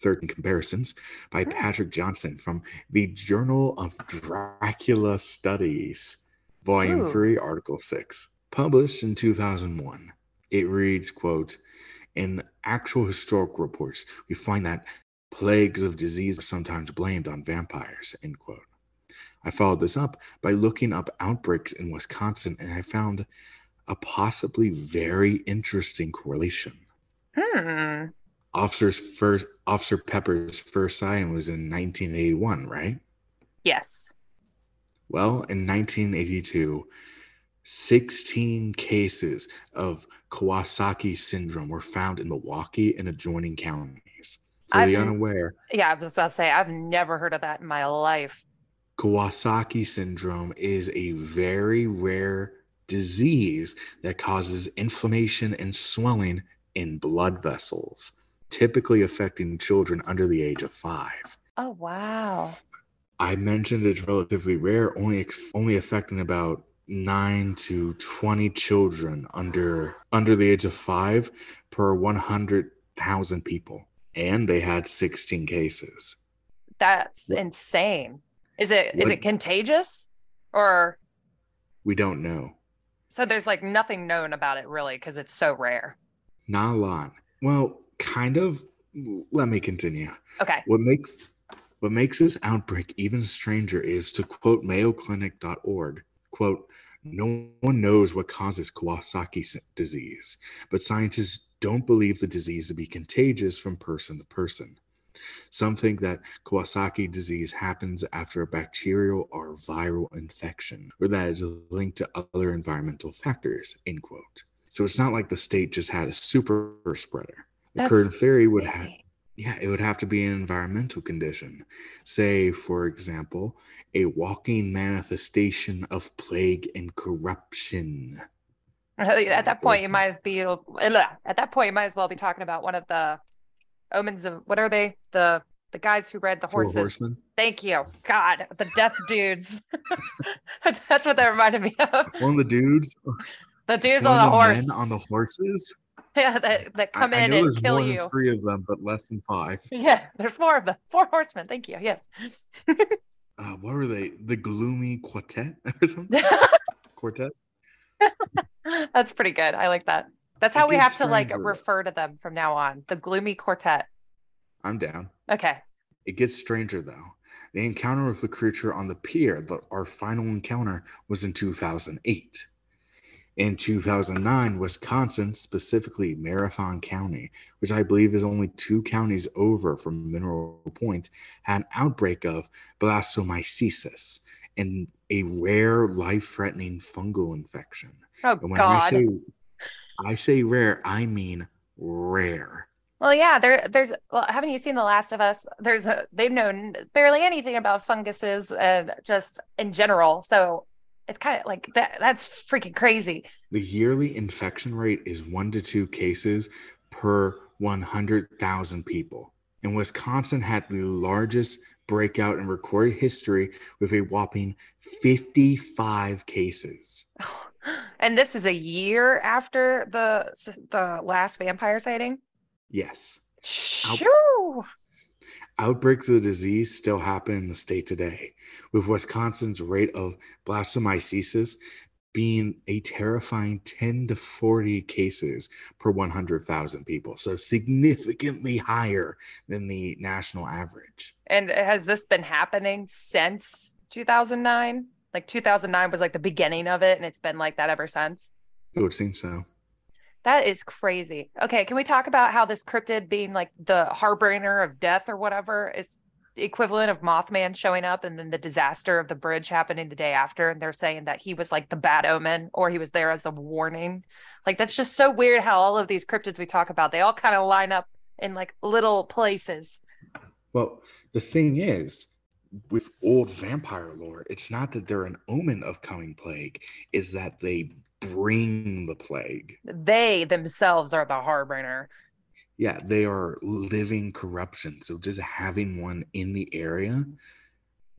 13 Comparisons by Patrick Johnson from the Journal of Dracula Studies, Volume 3, Article 6, published in 2001. It reads, quote, in actual historical reports, we find that plagues of disease are sometimes blamed on vampires, end quote. I followed this up by looking up outbreaks in Wisconsin, and I found a possibly very interesting correlation. Officer Pepper's first sighting was in 1981, right? Yes. Well, in 1982, 16 cases of Kawasaki syndrome were found in Milwaukee and adjoining counties. For the unaware... Yeah, I was about to say, I've never heard of that in my life. Kawasaki syndrome is a very rare disease that causes inflammation and swelling in blood vessels, typically affecting children under the age of 5. Oh, wow. I mentioned it's relatively rare, only affecting about 9 to 20 children under the age of 5 per 100,000 people. And they had 16 cases. That's insane. Is it contagious, or? We don't know. So there's like nothing known about it really because it's so rare. Not a lot. Well, kind of. Let me continue. Okay. What makes What makes this outbreak even stranger is, to quote mayoclinic.org, quote, "No one knows what causes Kawasaki disease, but scientists don't believe the disease to be contagious from person to person. Some think that Kawasaki disease happens after a bacterial or viral infection, or that is linked to other environmental factors," end quote. So it's not like the state just had a super spreader. The current theory would have, it would have to be an environmental condition. Say, for example, a walking manifestation of plague and corruption. At that point, you might as be, be talking about one of the omens of, what are they? The guys who read the horses. Four horsemen. Thank you. God, the death dudes. That's what that reminded me of. One of the dudes. The dudes on the horse. Men on the horses. Yeah, that come in and kill you. There's more than 3 of them, but less than 5. Yeah, there's more of them. 4 horsemen. Thank you. Yes. What were they? The Gloomy Quartet or something? Quartet. That's pretty good. I like that. That's how we have to refer to them from now on. The Gloomy Quartet. I'm down. Okay. It gets stranger though. The encounter with the creature on the pier, our final encounter, was in 2008. In 2009, Wisconsin, specifically Marathon County, which I believe is only 2 counties over from Mineral Point, had an outbreak of blastomycosis, and a rare life-threatening fungal infection. Oh, and when God. I say rare, I mean rare. Well, yeah, there's haven't you seen The Last of Us? They've known barely anything about funguses and just in general. So it's kind of like that. That's freaking crazy. The yearly infection rate is 1 to 2 cases per 100,000 people. And Wisconsin had the largest breakout in recorded history with a whopping 55 cases. And this is a year after the last vampire sighting? Yes. Shoo! Outbreaks of the disease still happen in the state today, with Wisconsin's rate of blastomycosis being a terrifying 10 to 40 cases per 100,000 people. So significantly higher than the national average. And has this been happening since 2009? Like 2009 was like the beginning of it, and it's been like that ever since? It would seem so. That is crazy. Okay, can we talk about how this cryptid being like the harbinger of death or whatever is the equivalent of Mothman showing up and then the disaster of the bridge happening the day after, and they're saying that he was like the bad omen, or he was there as a warning? Like, that's just so weird how all of these cryptids we talk about, they all kind of line up in like little places. Well, the thing is, with old vampire lore, it's not that they're an omen of coming plague, it's that they bring the plague. They themselves are the harbinger. Yeah, they are living corruption. So just having one in the area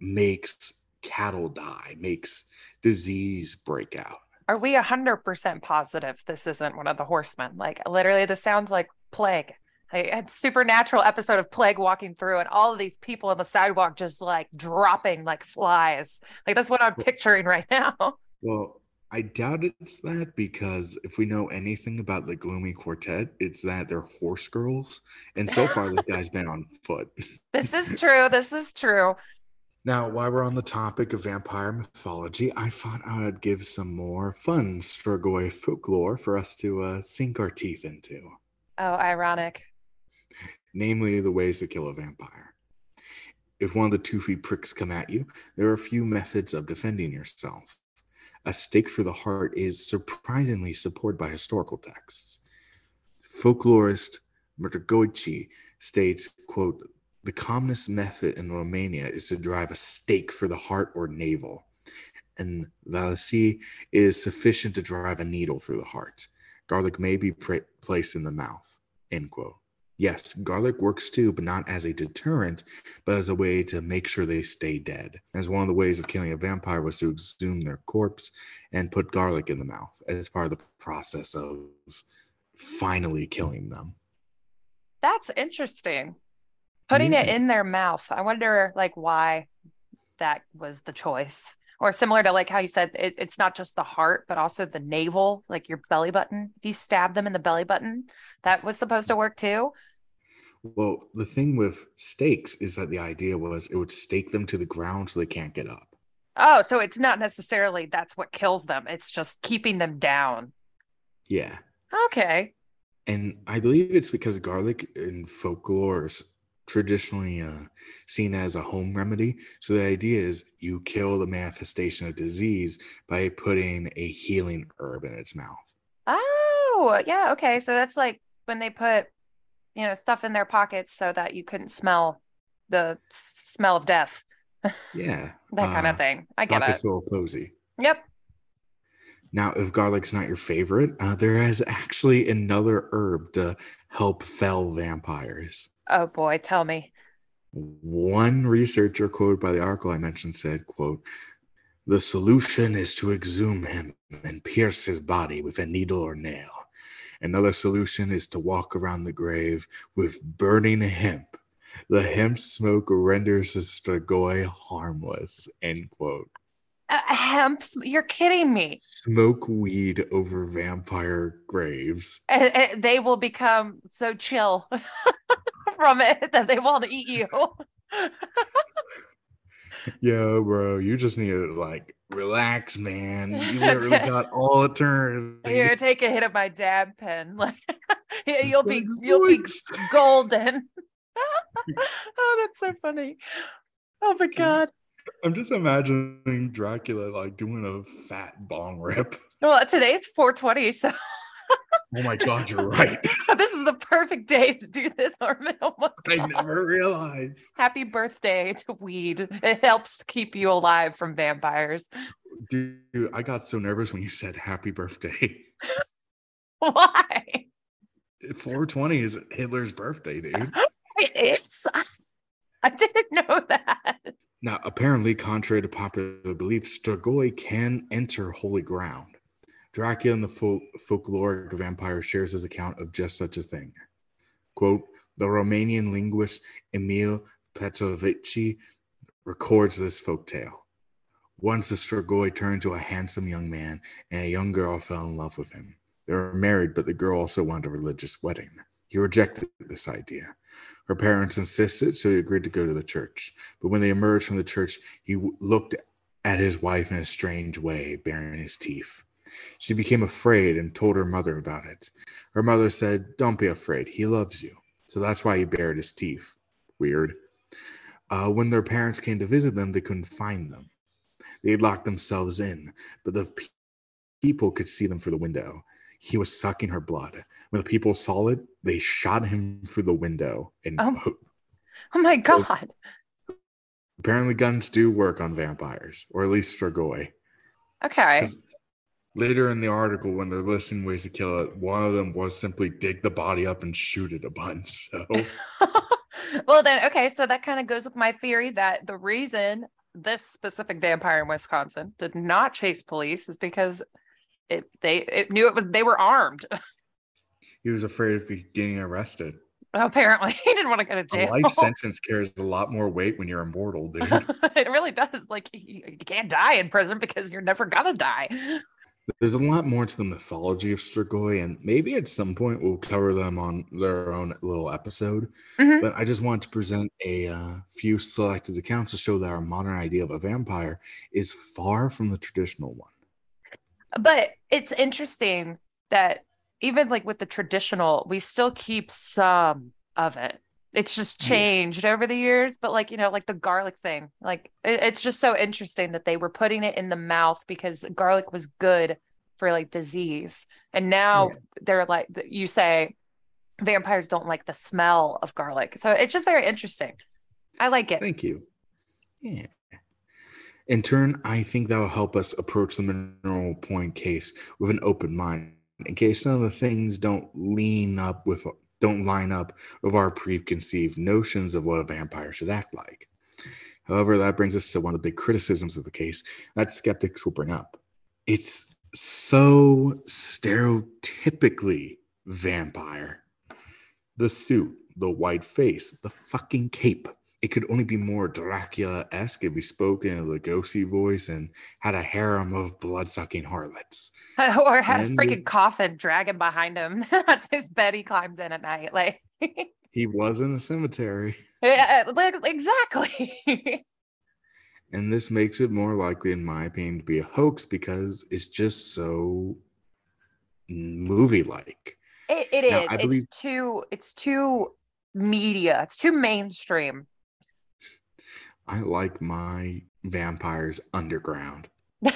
makes cattle die, makes disease break out. Are we 100% positive this isn't one of the horsemen? Like, literally, this sounds like plague. A supernatural episode of plague walking through, and all of these people on the sidewalk just like dropping like flies. Like, that's what I'm picturing right now. Well, I doubt it's that, because if we know anything about the Gloomy Quartet, it's that they're horse girls. And so far, this guy's been on foot. This is true. This is true. Now, while we're on the topic of vampire mythology, I thought I would give some more fun strigoi folklore for us to sink our teeth into. Oh, ironic. Namely, the ways to kill a vampire. If one of the toothy pricks come at you, there are a few methods of defending yourself. A stake through the heart is surprisingly supported by historical texts. Folklorist Mrgoici states, quote, "The commonest method in Romania is to drive a stake through the heart or navel, and valisi is sufficient to drive a needle through the heart. Garlic may be placed in the mouth," end quote. Yes, garlic works too, but not as a deterrent, but as a way to make sure they stay dead. As one of the ways of killing a vampire was to exhume their corpse and put garlic in the mouth as part of the process of finally killing them. That's interesting. Putting it in their mouth. I wonder, like, why that was the choice. Or similar to like how you said, it's not just the heart, but also the navel, like your belly button. If you stab them in the belly button, that was supposed to work too. Well, the thing with stakes is that the idea was it would stake them to the ground so they can't get up. Oh, so it's not necessarily that's what kills them. It's just keeping them down. Yeah. Okay. And I believe it's because garlic in folklore is traditionally seen as a home remedy. So the idea is you kill the manifestation of disease by putting a healing herb in its mouth. Oh, yeah. Okay. So that's like when they put, you know, stuff in their pockets so that you couldn't smell the smell of death. Yeah. That kind of thing. I get Dr. it. Phil Posey. Yep. Now, if garlic's not your favorite, there is actually another herb to help fell vampires. Oh, boy. Tell me. One researcher quoted by the article I mentioned said, quote, "The solution is to exhume him and pierce his body with a needle or nail. Another solution is to walk around the grave with burning hemp. The hemp smoke renders the strigoi harmless," end quote. Hemp? You're kidding me. Smoke weed over vampire graves. And they will become so chill from it that they want to eat you. Yo, bro, you just need to, like, relax, man. You literally got all eternity. Here, take a hit of my dab pen. Like, you'll be golden. Oh, that's so funny. Oh my God. I'm just imagining Dracula, like, doing a fat bong rip. Well, today's 420, so. Oh my God, you're right. This is the perfect day to do this, Armin. Oh my God. I never realized. Happy birthday to weed. It helps keep you alive from vampires. Dude, I got so nervous when you said happy birthday. Why? 420 is Hitler's birthday, dude. It is. I didn't know that. Now, apparently, contrary to popular belief, strigoi can enter holy ground. Dracula in the folkloric vampire shares his account of just such a thing. Quote, "The Romanian linguist Emil Petrovici records this folktale. Once the strigoi turned to a handsome young man, and a young girl fell in love with him. They were married, but the girl also wanted a religious wedding. He rejected this idea. Her parents insisted, so he agreed to go to the church. But when they emerged from the church, he looked at his wife in a strange way, baring his teeth. She became afraid and told her mother about it. Her mother said, 'Don't be afraid. He loves you.' So that's why he bared his teeth." Weird. When their parents came to visit them, they couldn't find them. They had locked themselves in, but the people could see them through the window. He was sucking her blood. When the people saw it, they shot him through the window. And oh my God. So, apparently guns do work on vampires, or at least strigoi. Okay. Later in the article, when they're listing ways to kill it, one of them was simply dig the body up and shoot it a bunch. So. Well, then, okay, so that kind of goes with my theory that the reason this specific vampire in Wisconsin did not chase police is because they were armed. He was afraid of getting arrested. Apparently, he didn't want to go to jail. A life sentence carries a lot more weight when you're immortal, dude. It really does. Like, you can't die in prison because you're never gonna die. There's a lot more to the mythology of strigoi, and maybe at some point we'll cover them on their own little episode. Mm-hmm. But I just want to present a few selected accounts to show that our modern idea of a vampire is far from the traditional one. But it's interesting that even like with the traditional, we still keep some of it. It's just changed over the years, but like, you know, like the garlic thing, like it's just so interesting that they were putting it in the mouth because garlic was good for like disease. And now they're like, you say vampires don't like the smell of garlic. So it's just very interesting. I like it. Thank you. Yeah. In turn, I think that will help us approach the Mineral Point case with an open mind in case some of the things don't line up with our preconceived notions of what a vampire should act like. However, that brings us to one of the big criticisms of the case that skeptics will bring up. It's so stereotypically vampire. The suit, the white face, the fucking cape. It could only be more Dracula-esque if we spoke in a Lugosi voice and had a harem of blood-sucking harlots. Or had a freaking coffin dragging behind him. That's his bed he climbs in at night. Like He was in a cemetery. Exactly. And this makes it more likely, in my opinion, to be a hoax because it's just so movie-like. It is. It's too media. It's too mainstream. I like my vampires underground. That's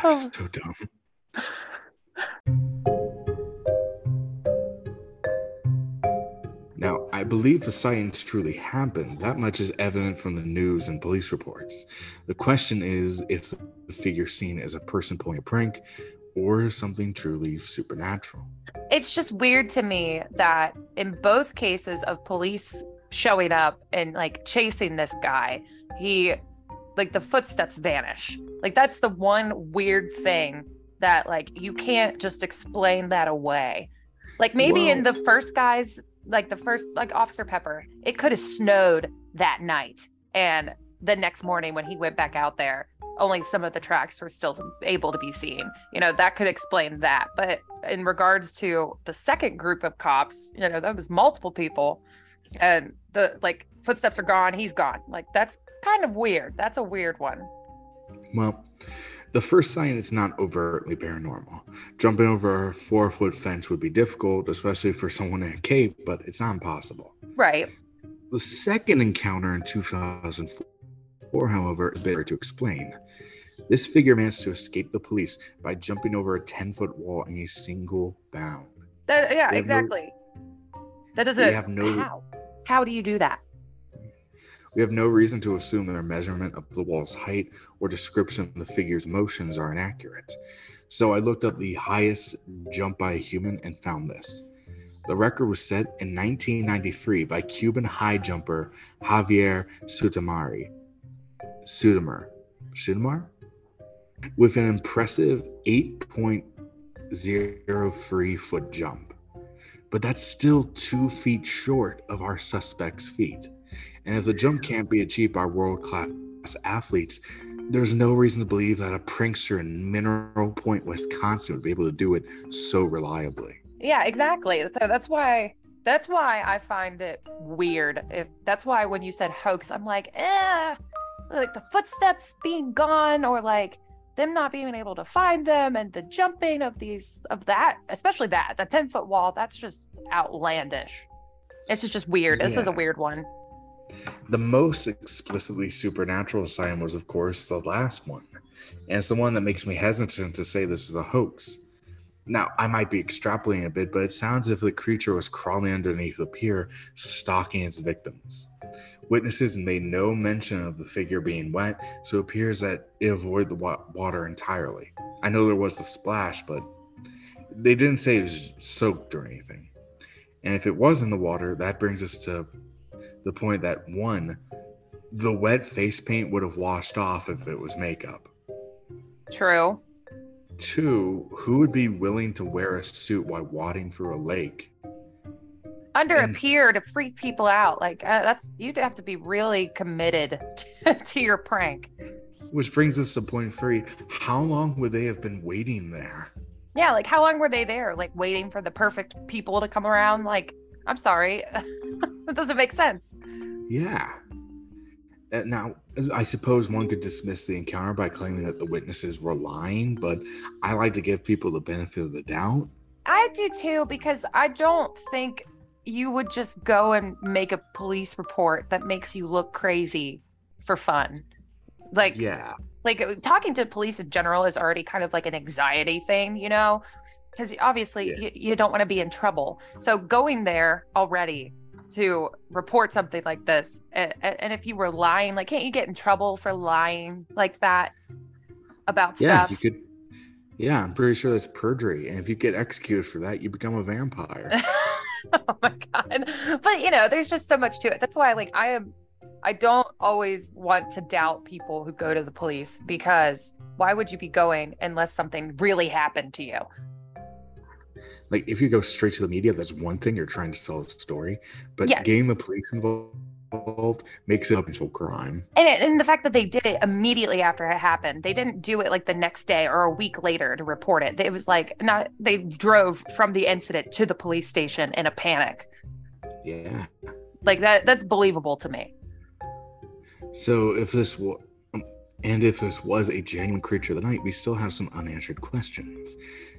so dumb. Now, I believe the sightings truly happened. That much is evident from the news and police reports. The question is if the figure seen is a person pulling a prank or something truly supernatural. It's just weird to me that in both cases of police showing up and like chasing this guy, the footsteps vanish. Like that's the one weird thing that like you can't just explain that away. Like maybe in the first guy's, like the first, like Officer Pepper, it could have snowed that night. And the next morning when he went back out there, only some of the tracks were still able to be seen. You know, that could explain that. But in regards to the second group of cops, you know, that was multiple people and the like footsteps are gone. He's gone. Like, that's kind of weird. That's a weird one. Well, the first sign is not overtly paranormal. Jumping over a 4-foot fence would be difficult, especially for someone in a cave, but it's not impossible. Right. The second encounter in 2004, however, is better to explain. This figure managed to escape the police by jumping over a 10-foot wall in a single bound. Exactly. How do you do that? We have no reason to assume their measurement of the wall's height or description of the figure's motions are inaccurate. So I looked up the highest jump by a human and found this. The record was set in 1993 by Cuban high jumper Javier Sutemar with an impressive 8.03 foot jump. But that's still 2 feet short of our suspect's feet. And if the jump can't be achieved by world-class athletes, there's no reason to believe that a prankster in Mineral Point, Wisconsin would be able to do it so reliably. Yeah, exactly. So that's why I find it weird. That's why when you said hoax, I'm like, like the footsteps being gone or like them not being able to find them and the jumping of that, the 10-foot wall, that's just outlandish. It's just weird. This is a weird one. The most explicitly supernatural sign was, of course, the last one. And it's the one that makes me hesitant to say this is a hoax. Now, I might be extrapolating a bit, but it sounds as if the creature was crawling underneath the pier, stalking its victims. Witnesses made no mention of the figure being wet, so it appears that it avoided the water entirely. I know there was the splash, but they didn't say it was soaked or anything. And if it was in the water, that brings us to the point that, one, the wet face paint would have washed off if it was makeup. True. Two, who would be willing to wear a suit while wadding through a lake? Under a pier to freak people out. Like, you'd have to be really committed to your prank. Which brings us to point three. How long would they have been waiting there? Yeah, like, how long were they there? Like, waiting for the perfect people to come around? Like, I'm sorry. That doesn't make sense. Yeah. Now, I suppose one could dismiss the encounter by claiming that the witnesses were lying, but I like to give people the benefit of the doubt. I do too, because I don't think you would just go and make a police report that makes you look crazy for fun. Like, yeah. Like, talking to police in general is already kind of like an anxiety thing, you know? Because obviously you don't want to be in trouble. So going there already to report something like this, and if you were lying, like, can't you get in trouble for lying like that about stuff? You could. Yeah, I'm pretty sure that's perjury. And if you get executed for that, you become a vampire. Oh my God. But, you know, there's just so much to it. That's why, like, I don't always want to doubt people who go to the police, because why would you be going unless something really happened to you? Like, if you go straight to the media, that's one thing, you're trying to sell a story. But getting the police involved involved makes it a potential crime. And the fact that they did it immediately after it happened, they didn't do it like the next day or a week later to report it. It was like, not, they drove from the incident to the police station in a panic. Yeah. Like that's believable to me. So if this was a genuine creature of the night, we still have some unanswered questions.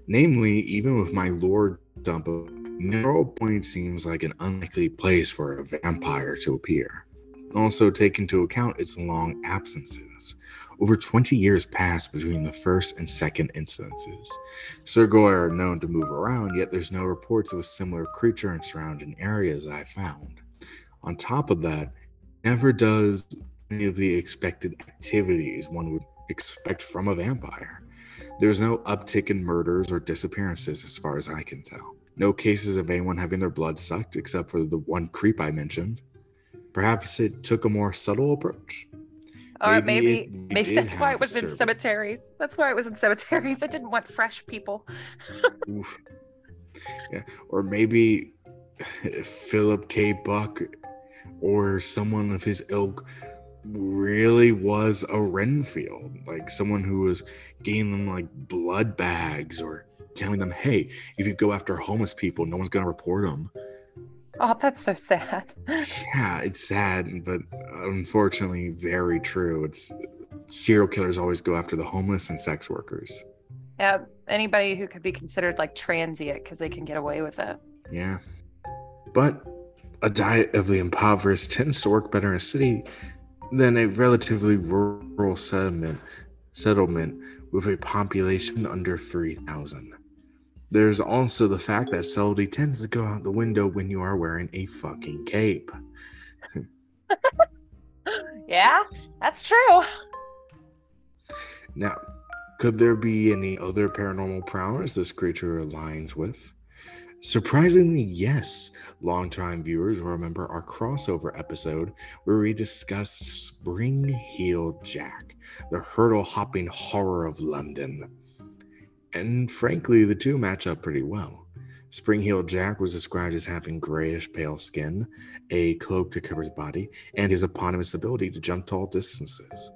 Namely, even with my lore dump, Mineral Point seems like an unlikely place for a vampire to appear. Also, take into account its long absences. Over 20 years passed between the first and second incidences. Strigoi are known to move around, yet there's no reports of a similar creature in surrounding areas I found. On top of that, never does any of the expected activities one would expect from a vampire. There's no uptick in murders or disappearances as far as I can tell. No cases of anyone having their blood sucked except for the one creep I mentioned. Perhaps it took a more subtle approach. Or maybe that's why it was in cemeteries. That's why it was in cemeteries. I didn't want fresh people. Yeah. Or maybe Philip K. Buck or someone of his ilk really was a Renfield, like someone who was giving them like blood bags or telling them, hey, if you go after homeless people, no one's gonna report them. Oh, that's so sad. Yeah, it's sad, but unfortunately very true. It's serial killers always go after the homeless and sex workers. Yeah, anybody who could be considered like transient because they can get away with it. Yeah, but a diet of the impoverished tends to work better in a city than a relatively rural settlement with a population under 3,000. There's also the fact that subtlety tends to go out the window when you are wearing a fucking cape. Yeah, that's true. Now, could there be any other paranormal powers this creature aligns with? Surprisingly, yes. Longtime viewers will remember our crossover episode where we discussed Spring-Heel Jack, the hurdle-hopping horror of London. And frankly, the two match up pretty well. Spring-Heel Jack was described as having grayish-pale skin, a cloak to cover his body, and his eponymous ability to jump tall distances.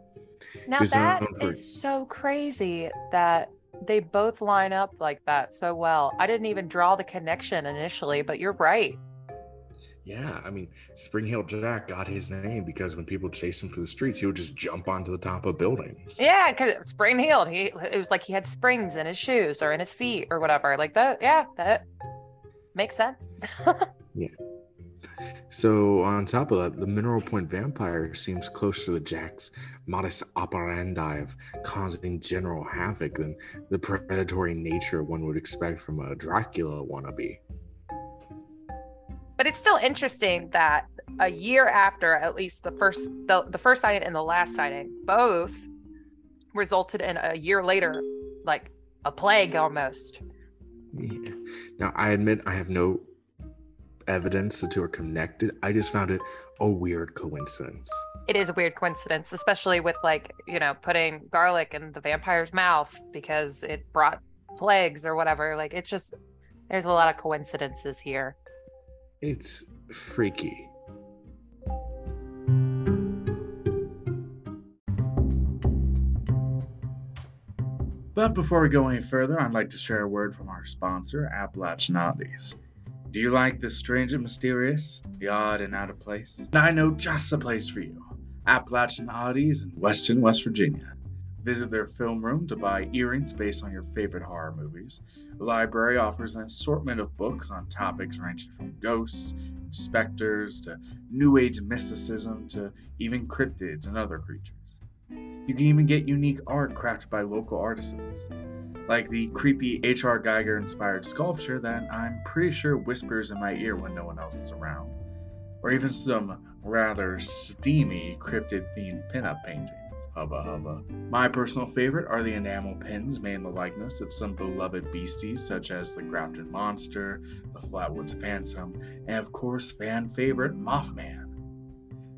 Now that is so crazy that they both line up like that so well. I didn't even draw the connection initially, but you're right. Yeah, I mean, Spring-Heel Jack got his name because when people chased him through the streets, he would just jump onto the top of buildings. Yeah, because Spring-Heeled, it was like he had springs in his shoes or in his feet or whatever. Like that, yeah, that makes sense. Yeah. So on top of that, the Mineral Point Vampire seems closer to Jack's modus operandi of causing general havoc than the predatory nature one would expect from a Dracula wannabe. But it's still interesting that a year after at least the first sighting and the last sighting, both resulted in a year later, like a plague almost. Yeah. Now, I admit I have no evidence the two are connected. I just found it a weird coincidence. It is a weird coincidence, especially with like, you know, putting garlic in the vampire's mouth because it brought plagues or whatever. Like it's just, there's a lot of coincidences here. It's freaky. But before we go any further, I'd like to share a word from our sponsor, Appalachian Oddities. Do you like the strange and mysterious, the odd and out of place? And I know just the place for you. Appalachian Oddities in Weston, West Virginia. Visit their film room to buy earrings based on your favorite horror movies. The library offers an assortment of books on topics ranging from ghosts, specters, to New Age mysticism, to even cryptids and other creatures. You can even get unique art crafted by local artisans, like the creepy H.R. Geiger-inspired sculpture that I'm pretty sure whispers in my ear when no one else is around, or even some rather steamy cryptid-themed pinup paintings. Hubba hubba. My personal favorite are the enamel pins made in the likeness of some beloved beasties such as the Grafton Monster, the Flatwoods Phantom, and of course fan favorite Mothman.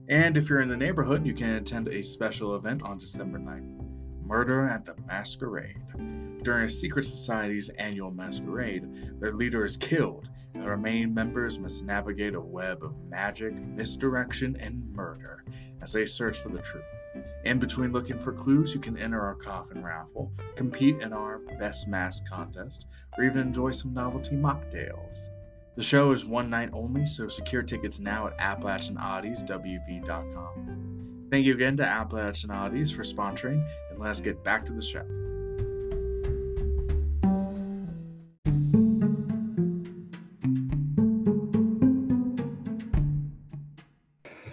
And if you're in the neighborhood, you can attend a special event on December 9th, Murder at the Masquerade. During a secret society's annual masquerade, their leader is killed The remaining members must navigate a web of magic, misdirection, and murder as they search for the truth. In between looking for clues, you can enter our coffin raffle, compete in our Best Mask contest, or even enjoy some novelty mocktails. The show is one night only, so secure tickets now at AppalachianOddiesWV.com. Thank you again to Appalachian Oddities for sponsoring, and let's get back to the show.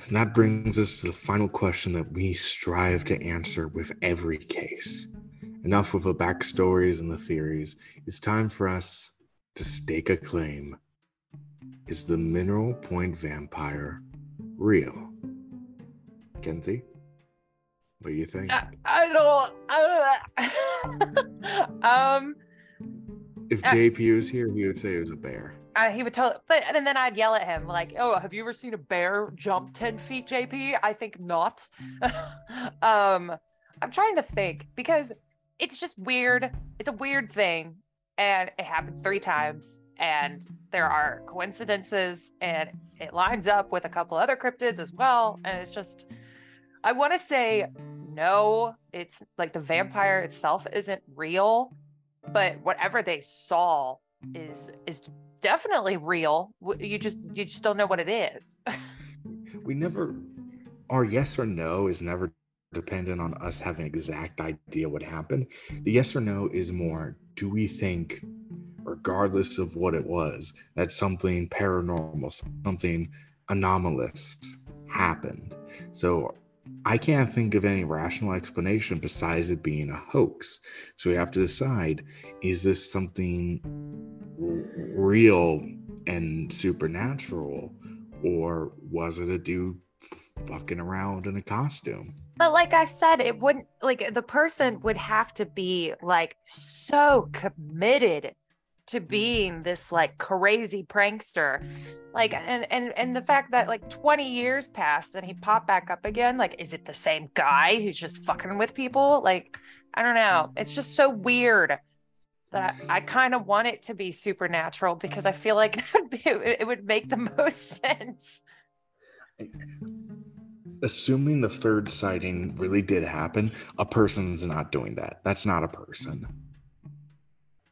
And that brings us to the final question that we strive to answer with every case. Enough with the backstories and the theories. It's time for us to stake a claim. Is the Mineral Point Vampire real? Kenzie, what do you think? I don't... If JP was here, he would say it was a bear. He would totally, and then I'd yell at him like, "Oh, have you ever seen a bear jump 10 feet, JP?" I think not. I'm trying to think because it's just weird. It's a weird thing, and it happened 3 times, and there are coincidences, and it lines up with a couple other cryptids as well, and it's just, I want to say no. It's like the vampire itself isn't real, but whatever they saw is definitely real. You just don't know what it is. Our yes or no is never dependent on us having an exact idea what happened. The yes or no is more, do we think, regardless of what it was, that something paranormal, something anomalous happened? So I can't think of any rational explanation besides it being a hoax. So we have to decide, is this something real and supernatural, or was it a dude fucking around in a costume? But like I said, it wouldn't, like, the person would have to be like so committed to being this like crazy prankster, like, and the fact that like 20 years passed and he popped back up again, like, is it the same guy who's just fucking with people? Like, I don't know, it's just so weird that I kind of want it to be supernatural because I feel like it would make the most sense. Assuming the third sighting really did happen, a person's not doing that. That's not a person.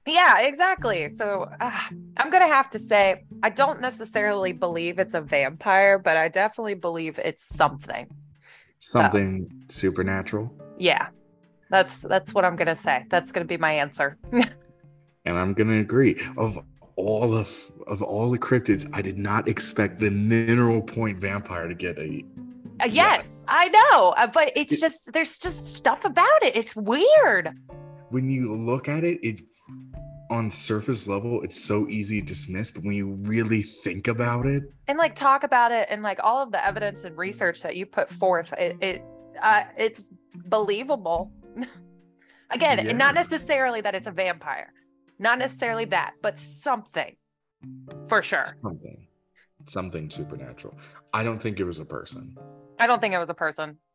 Yeah, exactly. So I'm going to have to say, I don't necessarily believe it's a vampire, but I definitely believe it's something. Something so supernatural? Yeah, that's what I'm going to say. That's going to be my answer. And I'm going to agree. Of all the cryptids, I did not expect the Mineral Point Vampire to get a yes, I know. But it's just, there's just stuff about it. It's weird. When you look at it, on surface level, it's so easy to dismiss. But when you really think about it, and like talk about it, and like all of the evidence and research that you put forth, it's believable. Again, yeah. Not necessarily that it's a vampire. Not necessarily that, but something. For sure. Something supernatural. I don't think it was a person.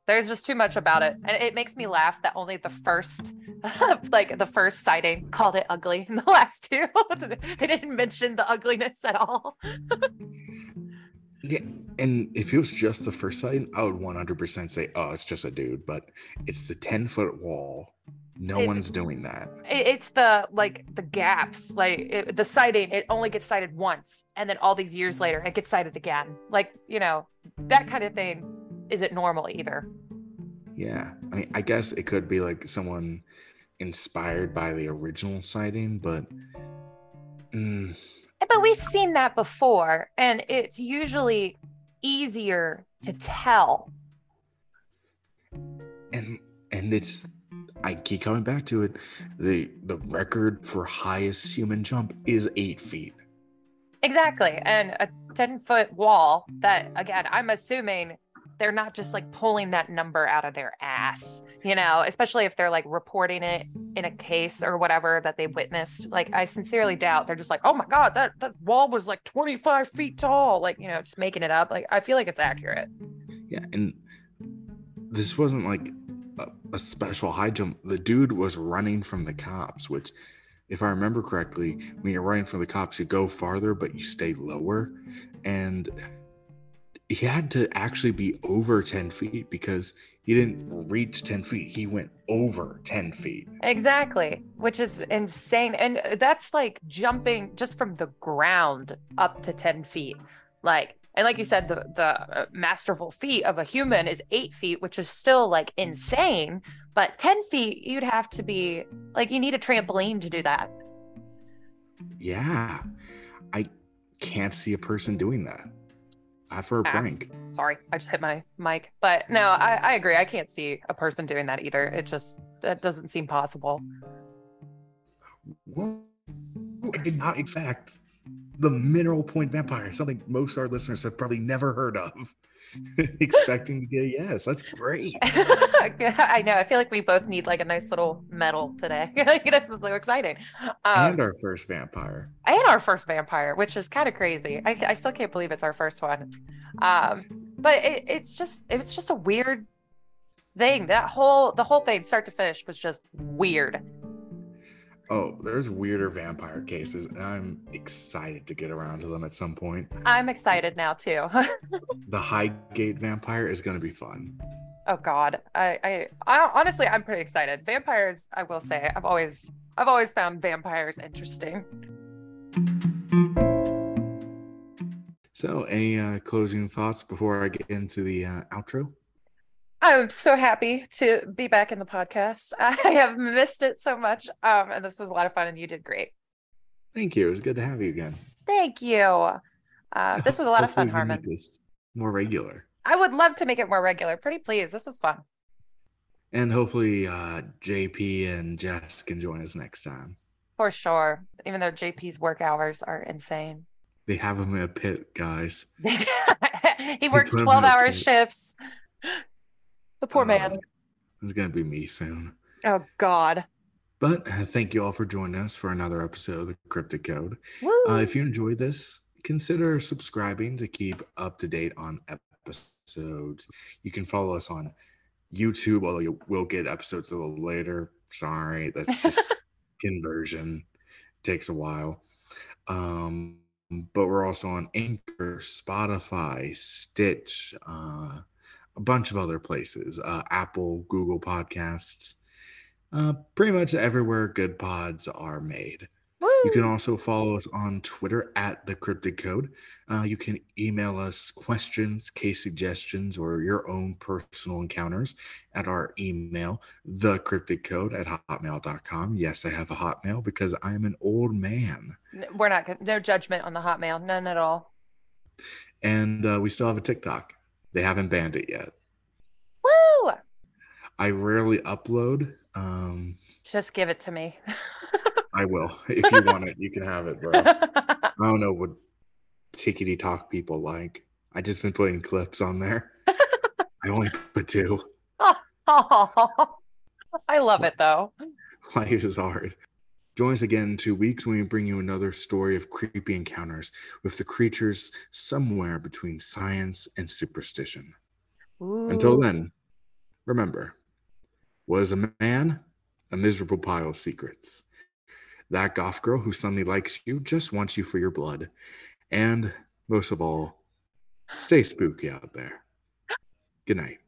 There's just too much about it. And it makes me laugh that only the first, like the first sighting called it ugly. And the last 2, they didn't mention the ugliness at all. Yeah, and if it was just the first sighting, I would 100% say, oh, it's just a dude. But it's the 10-foot wall. No one's doing that. It's the gaps, like the sighting. It only gets sighted once, and then all these years later, it gets sighted again. Like, you know, that kind of thing isn't normal either. Yeah, I mean, I guess it could be like someone inspired by the original sighting, but. But we've seen that before, and it's usually easier to tell. And it's, I keep coming back to it, the record for highest human jump is 8 feet. Exactly, and a 10-foot wall that, again, I'm assuming they're not just like pulling that number out of their ass, you know, especially if they're like reporting it in a case or whatever that they witnessed. Like, I sincerely doubt they're just like, oh my God, that wall was like 25 feet tall. Like, you know, just making it up. Like, I feel like it's accurate. Yeah, and this wasn't like a special high jump. The dude was running from the cops, which if I remember correctly, when you're running from the cops, you go farther, but you stay lower. And he had to actually be over 10 feet because he didn't reach 10 feet. He went over 10 feet. Exactly, which is insane. And that's like jumping just from the ground up to 10 feet. Like, and like you said, the masterful feet of a human is 8 feet, which is still like insane. But 10 feet, you'd have to be like, you need a trampoline to do that. Yeah, I can't see a person doing that. For a prank. Sorry, I just hit my mic. But no, I agree. I can't see a person doing that either. It just, that doesn't seem possible. Well, I did not expect the Mineral Point Vampire, something most of our listeners have probably never heard of, expecting to get a yes. That's great. I know. I feel like we both need like a nice little medal today. This is so exciting. And our first vampire. And our first vampire, which is kind of crazy. I still can't believe it's our first one. But it's just a weird thing. The whole thing, start to finish, was just weird. Oh, there's weirder vampire cases, and I'm excited to get around to them at some point. I'm excited now, too. The Highgate vampire is going to be fun. Oh, God. I honestly, I'm pretty excited. Vampires, I will say, I've always found vampires interesting. So, any closing thoughts before I get into the outro? I'm so happy to be back in the podcast. I have missed it so much, and this was a lot of fun, and you did great. Thank you. It was good to have you again. Thank you. This was a lot of fun, Harmon. More regular. I would love to make it more regular. Pretty please. This was fun. And hopefully JP and Jess can join us next time. For sure. Even though JP's work hours are insane. They have him in a pit, guys. He works 12-hour shifts. The poor man. It's going to be me soon. Oh, God. But thank you all for joining us for another episode of The Cryptid Code. If you enjoyed this, consider subscribing to keep up to date on episodes. You can follow us on YouTube, although you will get episodes a little later. Sorry, that's just conversion. It takes a while. But we're also on Anchor, Spotify, Stitch, a bunch of other places, Apple, Google Podcasts, pretty much everywhere good pods are made. Woo! You can also follow us on Twitter at The Cryptid Code. You can email us questions, case suggestions, or your own personal encounters at our email, thecryptidcode@hotmail.com. Yes, I have a Hotmail because I'm an old man. We're not going to, no judgment on the Hotmail, none at all. And we still have a TikTok. They haven't banned it yet. Woo! I rarely upload. Just give it to me. I will. If you want it, you can have it, bro. I don't know what tickety talk people like. I just been putting clips on there. I only put 2. Oh, I love it, though. Life is hard. Join us again in 2 weeks when we bring you another story of creepy encounters with the creatures somewhere between science and superstition. Ooh. Until then, remember, was a man a miserable pile of secrets? That goth girl who suddenly likes you just wants you for your blood. And most of all, stay spooky out there. Good night.